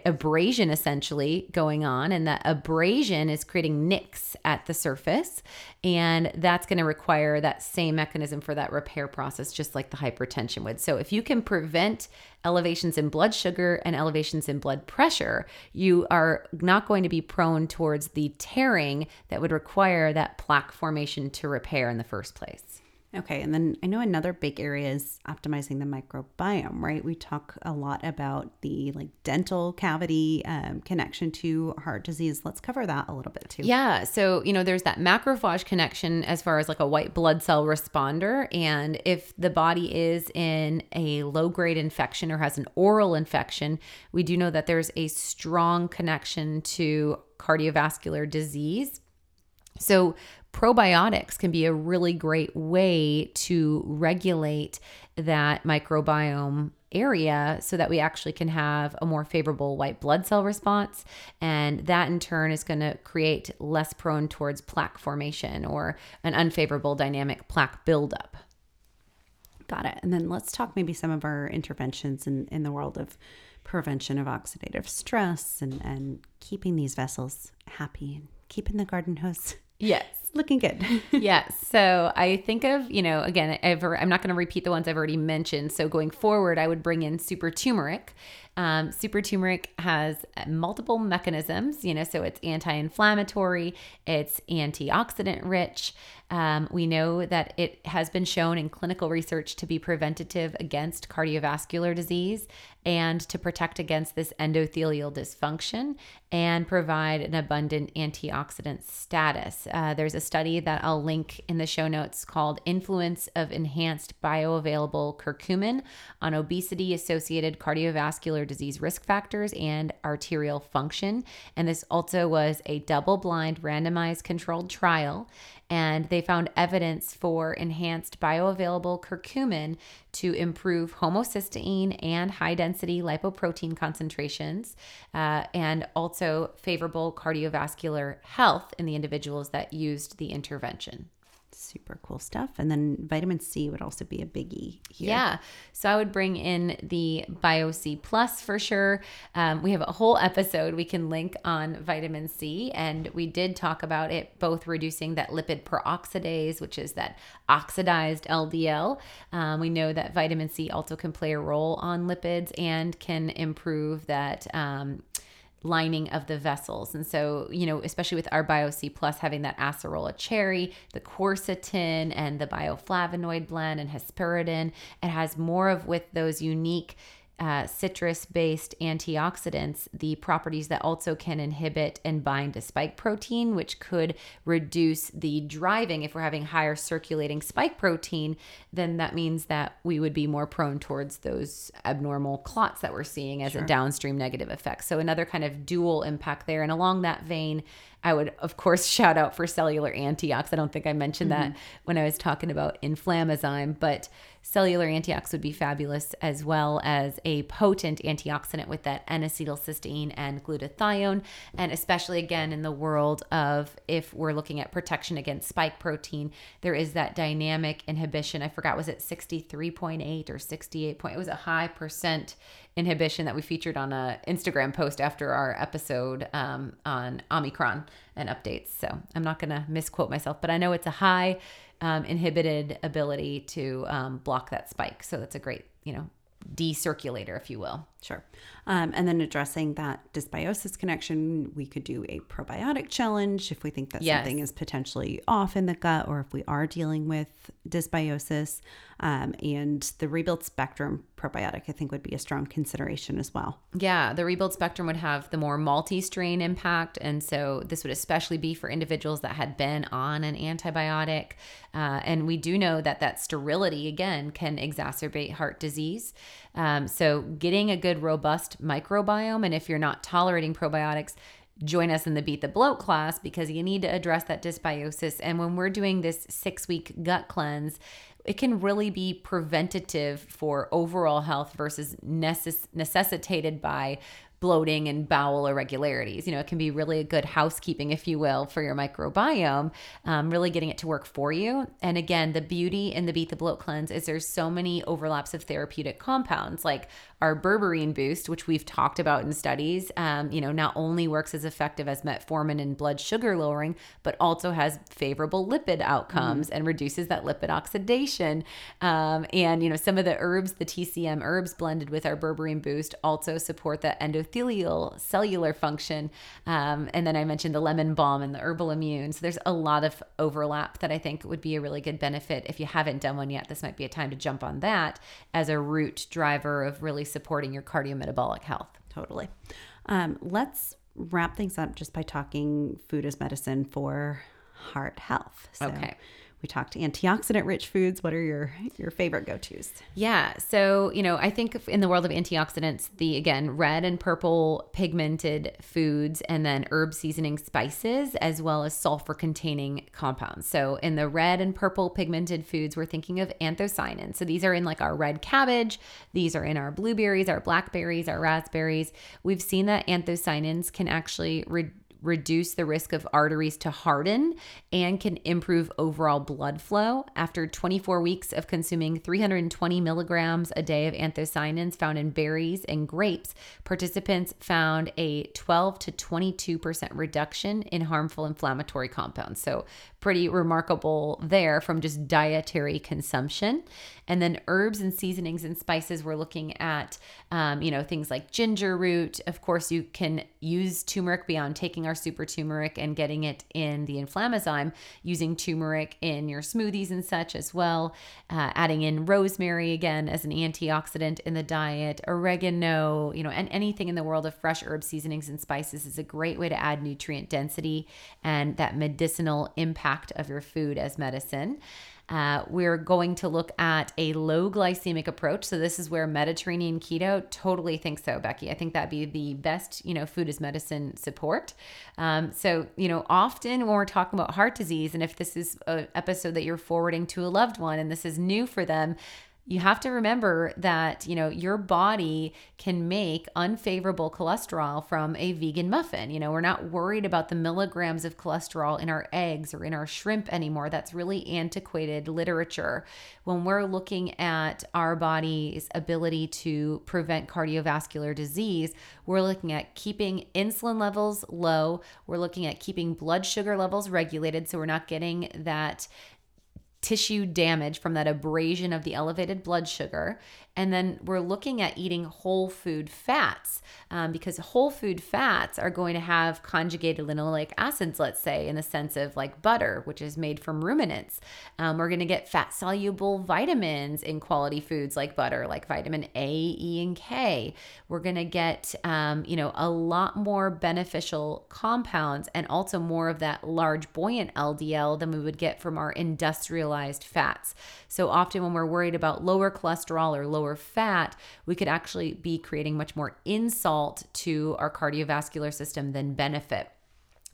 abrasion essentially going on, and that abrasion is creating nicks at the surface, and that's going to require that same mechanism for that repair process, just like the hypertension would. So if you can prevent elevations in blood sugar and elevations in blood pressure, you are not going to be prone towards the tearing that would require that plaque formation to repair in the first place. Okay. And then I know another big area is optimizing the microbiome, right? We talk a lot about the like dental cavity connection to heart disease. Let's cover that a little bit too. Yeah. So, you know, there's that macrophage connection as far as like a white blood cell responder. And if the body is in a low grade infection or has an oral infection, we do know that there's a strong connection to cardiovascular disease. So probiotics can be a really great way to regulate that microbiome area so that we actually can have a more favorable white blood cell response. And that in turn is going to create less prone towards plaque formation or an unfavorable dynamic plaque buildup. Got it. And then let's talk maybe some of our interventions in the world of prevention of oxidative stress and keeping these vessels happy and keeping the garden hose. Yes. Looking good. Yes. So I think of, you know, again, I'm not going to repeat the ones I've already mentioned. So going forward, I would bring in super turmeric. Super turmeric has multiple mechanisms, you know, so it's anti-inflammatory, it's antioxidant rich. We know that it has been shown in clinical research to be preventative against cardiovascular disease and to protect against this endothelial dysfunction and provide an abundant antioxidant status. There's a study that I'll link in the show notes called Influence of Enhanced Bioavailable Curcumin on Obesity-Associated Cardiovascular Disease Risk Factors and Arterial Function. And this also was a double-blind randomized controlled trial. And they found evidence for enhanced bioavailable curcumin to improve homocysteine and high-density lipoprotein concentrations, and also favorable cardiovascular health in the individuals that used the intervention. Super cool stuff. And then vitamin C would also be a biggie here. Yeah. So I would bring in the Bio C Plus for sure. We have a whole episode we can link on vitamin C. And we did talk about it both reducing that lipid peroxidase, which is that oxidized LDL. We know that vitamin C also can play a role on lipids and can improve that lining of the vessels. And so, you know, especially with our Bio C Plus having that acerola cherry, the quercetin and the bioflavonoid blend and hesperidin, it has more of with those unique citrus-based antioxidants, the properties that also can inhibit and bind to spike protein, which could reduce the driving. If we're having higher circulating spike protein, then that means that we would be more prone towards those abnormal clots that we're seeing as a downstream negative effect. So another kind of dual impact there. And along that vein, I would, of course, shout out for Cellular Antiox. I don't think I mentioned that when I was talking about Inflamazyme, but Cellular Antiox would be fabulous, as well as a potent antioxidant with that N-acetylcysteine and glutathione, and especially, again, in the world of if we're looking at protection against spike protein, there is that dynamic inhibition. I forgot, was it 63.8 or 68 point? It was a high percent inhibition that we featured on an Instagram post after our episode on Omicron and updates. So I'm not going to misquote myself, but I know it's a high inhibited ability to block that spike. So that's a great, you know, decirculator, if you will. Sure. And then addressing that dysbiosis connection, we could do a probiotic challenge if we think that something is potentially off in the gut, or if we are dealing with dysbiosis. And the Rebuild Spectrum probiotic, I think, would be a strong consideration as well. Yeah, the Rebuild Spectrum would have the more multi-strain impact. And so this would especially be for individuals that had been on an antibiotic. And we do know that that sterility, again, can exacerbate heart disease. So getting a good robust microbiome, and if you're not tolerating probiotics, join us in the Beat the Bloat class, because you need to address that dysbiosis. And when we're doing this 6-week gut cleanse, it can really be preventative for overall health versus necessitated by bloating and bowel irregularities. You know, it can be really a good housekeeping, if you will, for your microbiome, really getting it to work for you. And again, the beauty in the Beat the Bloat cleanse is there's so many overlaps of therapeutic compounds, like our Berberine Boost, which we've talked about in studies, you know, not only works as effective as metformin and blood sugar lowering, but also has favorable lipid outcomes and reduces that lipid oxidation. And, you know, some of the herbs, the TCM herbs blended with our Berberine Boost, also support the endothelial cellular function. And then I mentioned the lemon balm and the herbal immune. So there's a lot of overlap that I think would be a really good benefit. If you haven't done one yet, this might be a time to jump on that as a root driver of really supporting your cardiometabolic health. Totally. Let's wrap things up just by talking food as medicine for heart health. So okay. We talked antioxidant-rich foods. What are your favorite go-tos? Yeah. So, you know, I think in the world of antioxidants, the, again, red and purple pigmented foods, and then herb seasoning spices, as well as sulfur-containing compounds. So in the red and purple pigmented foods, we're thinking of anthocyanins. So these are in like our red cabbage. These are in our blueberries, our blackberries, our raspberries. We've seen that anthocyanins can actually reduce the risk of arteries to harden and can improve overall blood flow. After 24 weeks of consuming 320 milligrams a day of anthocyanins found in berries and grapes, participants found a 12 to 22% reduction in harmful inflammatory compounds. So pretty remarkable there from just dietary consumption. And then herbs and seasonings and spices, we're looking at, things like ginger root. Of course, you can use turmeric beyond taking our super turmeric and getting it in the Inflamazyme, using turmeric in your smoothies and such as well, adding in rosemary again as an antioxidant in the diet, oregano, and anything in the world of fresh herb seasonings and spices is a great way to add nutrient density and that medicinal impact of your food as medicine. We're going to look at a low glycemic approach. So this is where Mediterranean keto, totally think so, Becky. I think that'd be the best, food as medicine support. Often when we're talking about heart disease, and if this is an episode that you're forwarding to a loved one and this is new for them, you have to remember that, your body can make unfavorable cholesterol from a vegan muffin. We're not worried about the milligrams of cholesterol in our eggs or in our shrimp anymore. That's really antiquated literature. When we're looking at our body's ability to prevent cardiovascular disease, we're looking at keeping insulin levels low. We're looking at keeping blood sugar levels regulated so we're not getting that tissue damage from that abrasion of the elevated blood sugar. And then we're looking at eating whole food fats because whole food fats are going to have conjugated linoleic acids, let's say, in the sense of like butter, which is made from ruminants. We're going to get fat-soluble vitamins in quality foods like butter, like vitamin A, E, and K. We're going to get, a lot more beneficial compounds and also more of that large buoyant LDL than we would get from our industrialized fats. So often when we're worried about lower cholesterol or lower fat, we could actually be creating much more insult to our cardiovascular system than benefit.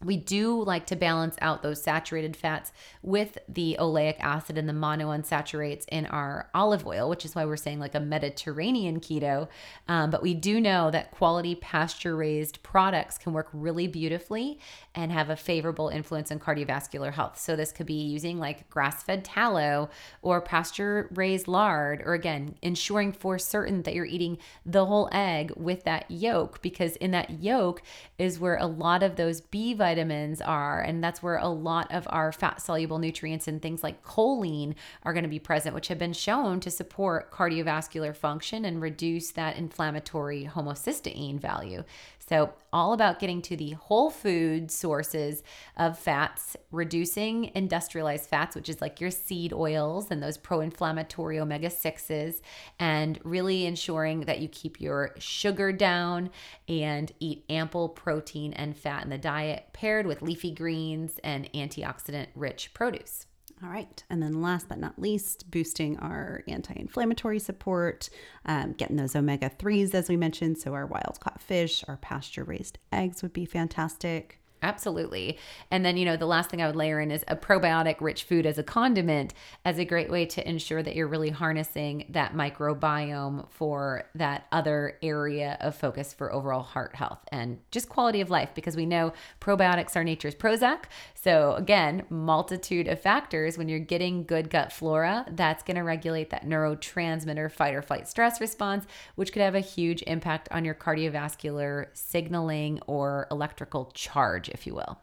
We do like to balance out those saturated fats with the oleic acid and the monounsaturates in our olive oil, which is why we're saying like a Mediterranean keto. But we do know that quality pasture-raised products can work really beautifully and have a favorable influence on cardiovascular health. So this could be using like grass-fed tallow or pasture-raised lard, or again, ensuring for certain that you're eating the whole egg with that yolk, because in that yolk is where a lot of those B vitamins are, and that's where a lot of our fat-soluble nutrients and things like choline are going to be present, which have been shown to support cardiovascular function and reduce that inflammatory homocysteine value. So all about getting to the whole food sources of fats, reducing industrialized fats, which is like your seed oils and those pro-inflammatory omega-6s, and really ensuring that you keep your sugar down and eat ample protein and fat in the diet, paired with leafy greens and antioxidant-rich produce. All right. And then last but not least, boosting our anti-inflammatory support, getting those omega-3s, as we mentioned. So our wild-caught fish, our pasture-raised eggs would be fantastic. Absolutely. And then, the last thing I would layer in is a probiotic rich food as a condiment, as a great way to ensure that you're really harnessing that microbiome for that other area of focus for overall heart health and just quality of life, because we know probiotics are nature's Prozac. So again, multitude of factors. When you're getting good gut flora, that's going to regulate that neurotransmitter fight or flight stress response, which could have a huge impact on your cardiovascular signaling or electrical charge, if you will.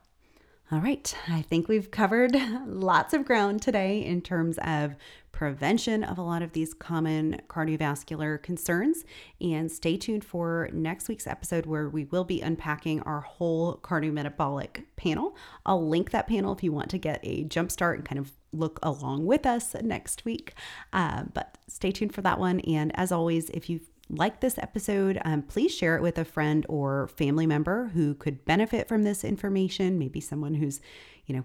All right. I think we've covered lots of ground today in terms of prevention of a lot of these common cardiovascular concerns. And stay tuned for next week's episode where we will be unpacking our whole cardiometabolic panel. I'll link that panel if you want to get a jump start and kind of look along with us next week. But stay tuned for that one. And as always, if you've like this episode, please share it with a friend or family member who could benefit from this information. Maybe someone who's,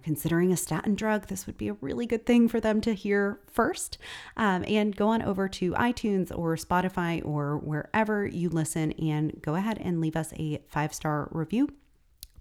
considering a statin drug. This would be a really good thing for them to hear first. And go on over to iTunes or Spotify or wherever you listen and go ahead and leave us a 5-star review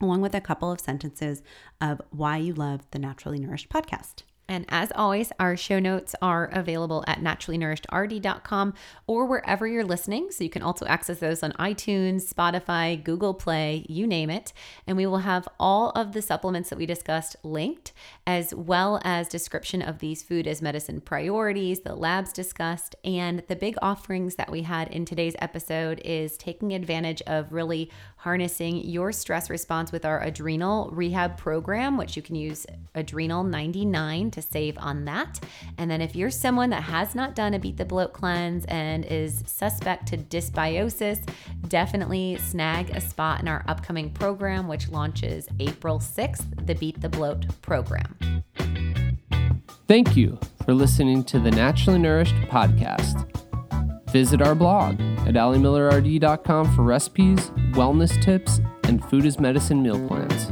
along with a couple of sentences of why you love the Naturally Nourished podcast. And as always, our show notes are available at naturallynourished.rd.com or wherever you're listening. So you can also access those on iTunes, Spotify, Google Play, you name it. And we will have all of the supplements that we discussed linked, as well as description of these food as medicine priorities, the labs discussed, and the big offerings that we had in today's episode is taking advantage of really harnessing your stress response with our adrenal rehab program, which you can use Adrenal 99 to save on that. And then if you're someone that has not done a Beat the Bloat cleanse and is suspect to dysbiosis, definitely snag a spot in our upcoming program, which launches April 6th, the Beat the Bloat program. Thank you for listening to the Naturally Nourished podcast. Visit our blog at AliMillerRD.com for recipes, wellness tips, and food as medicine meal plans.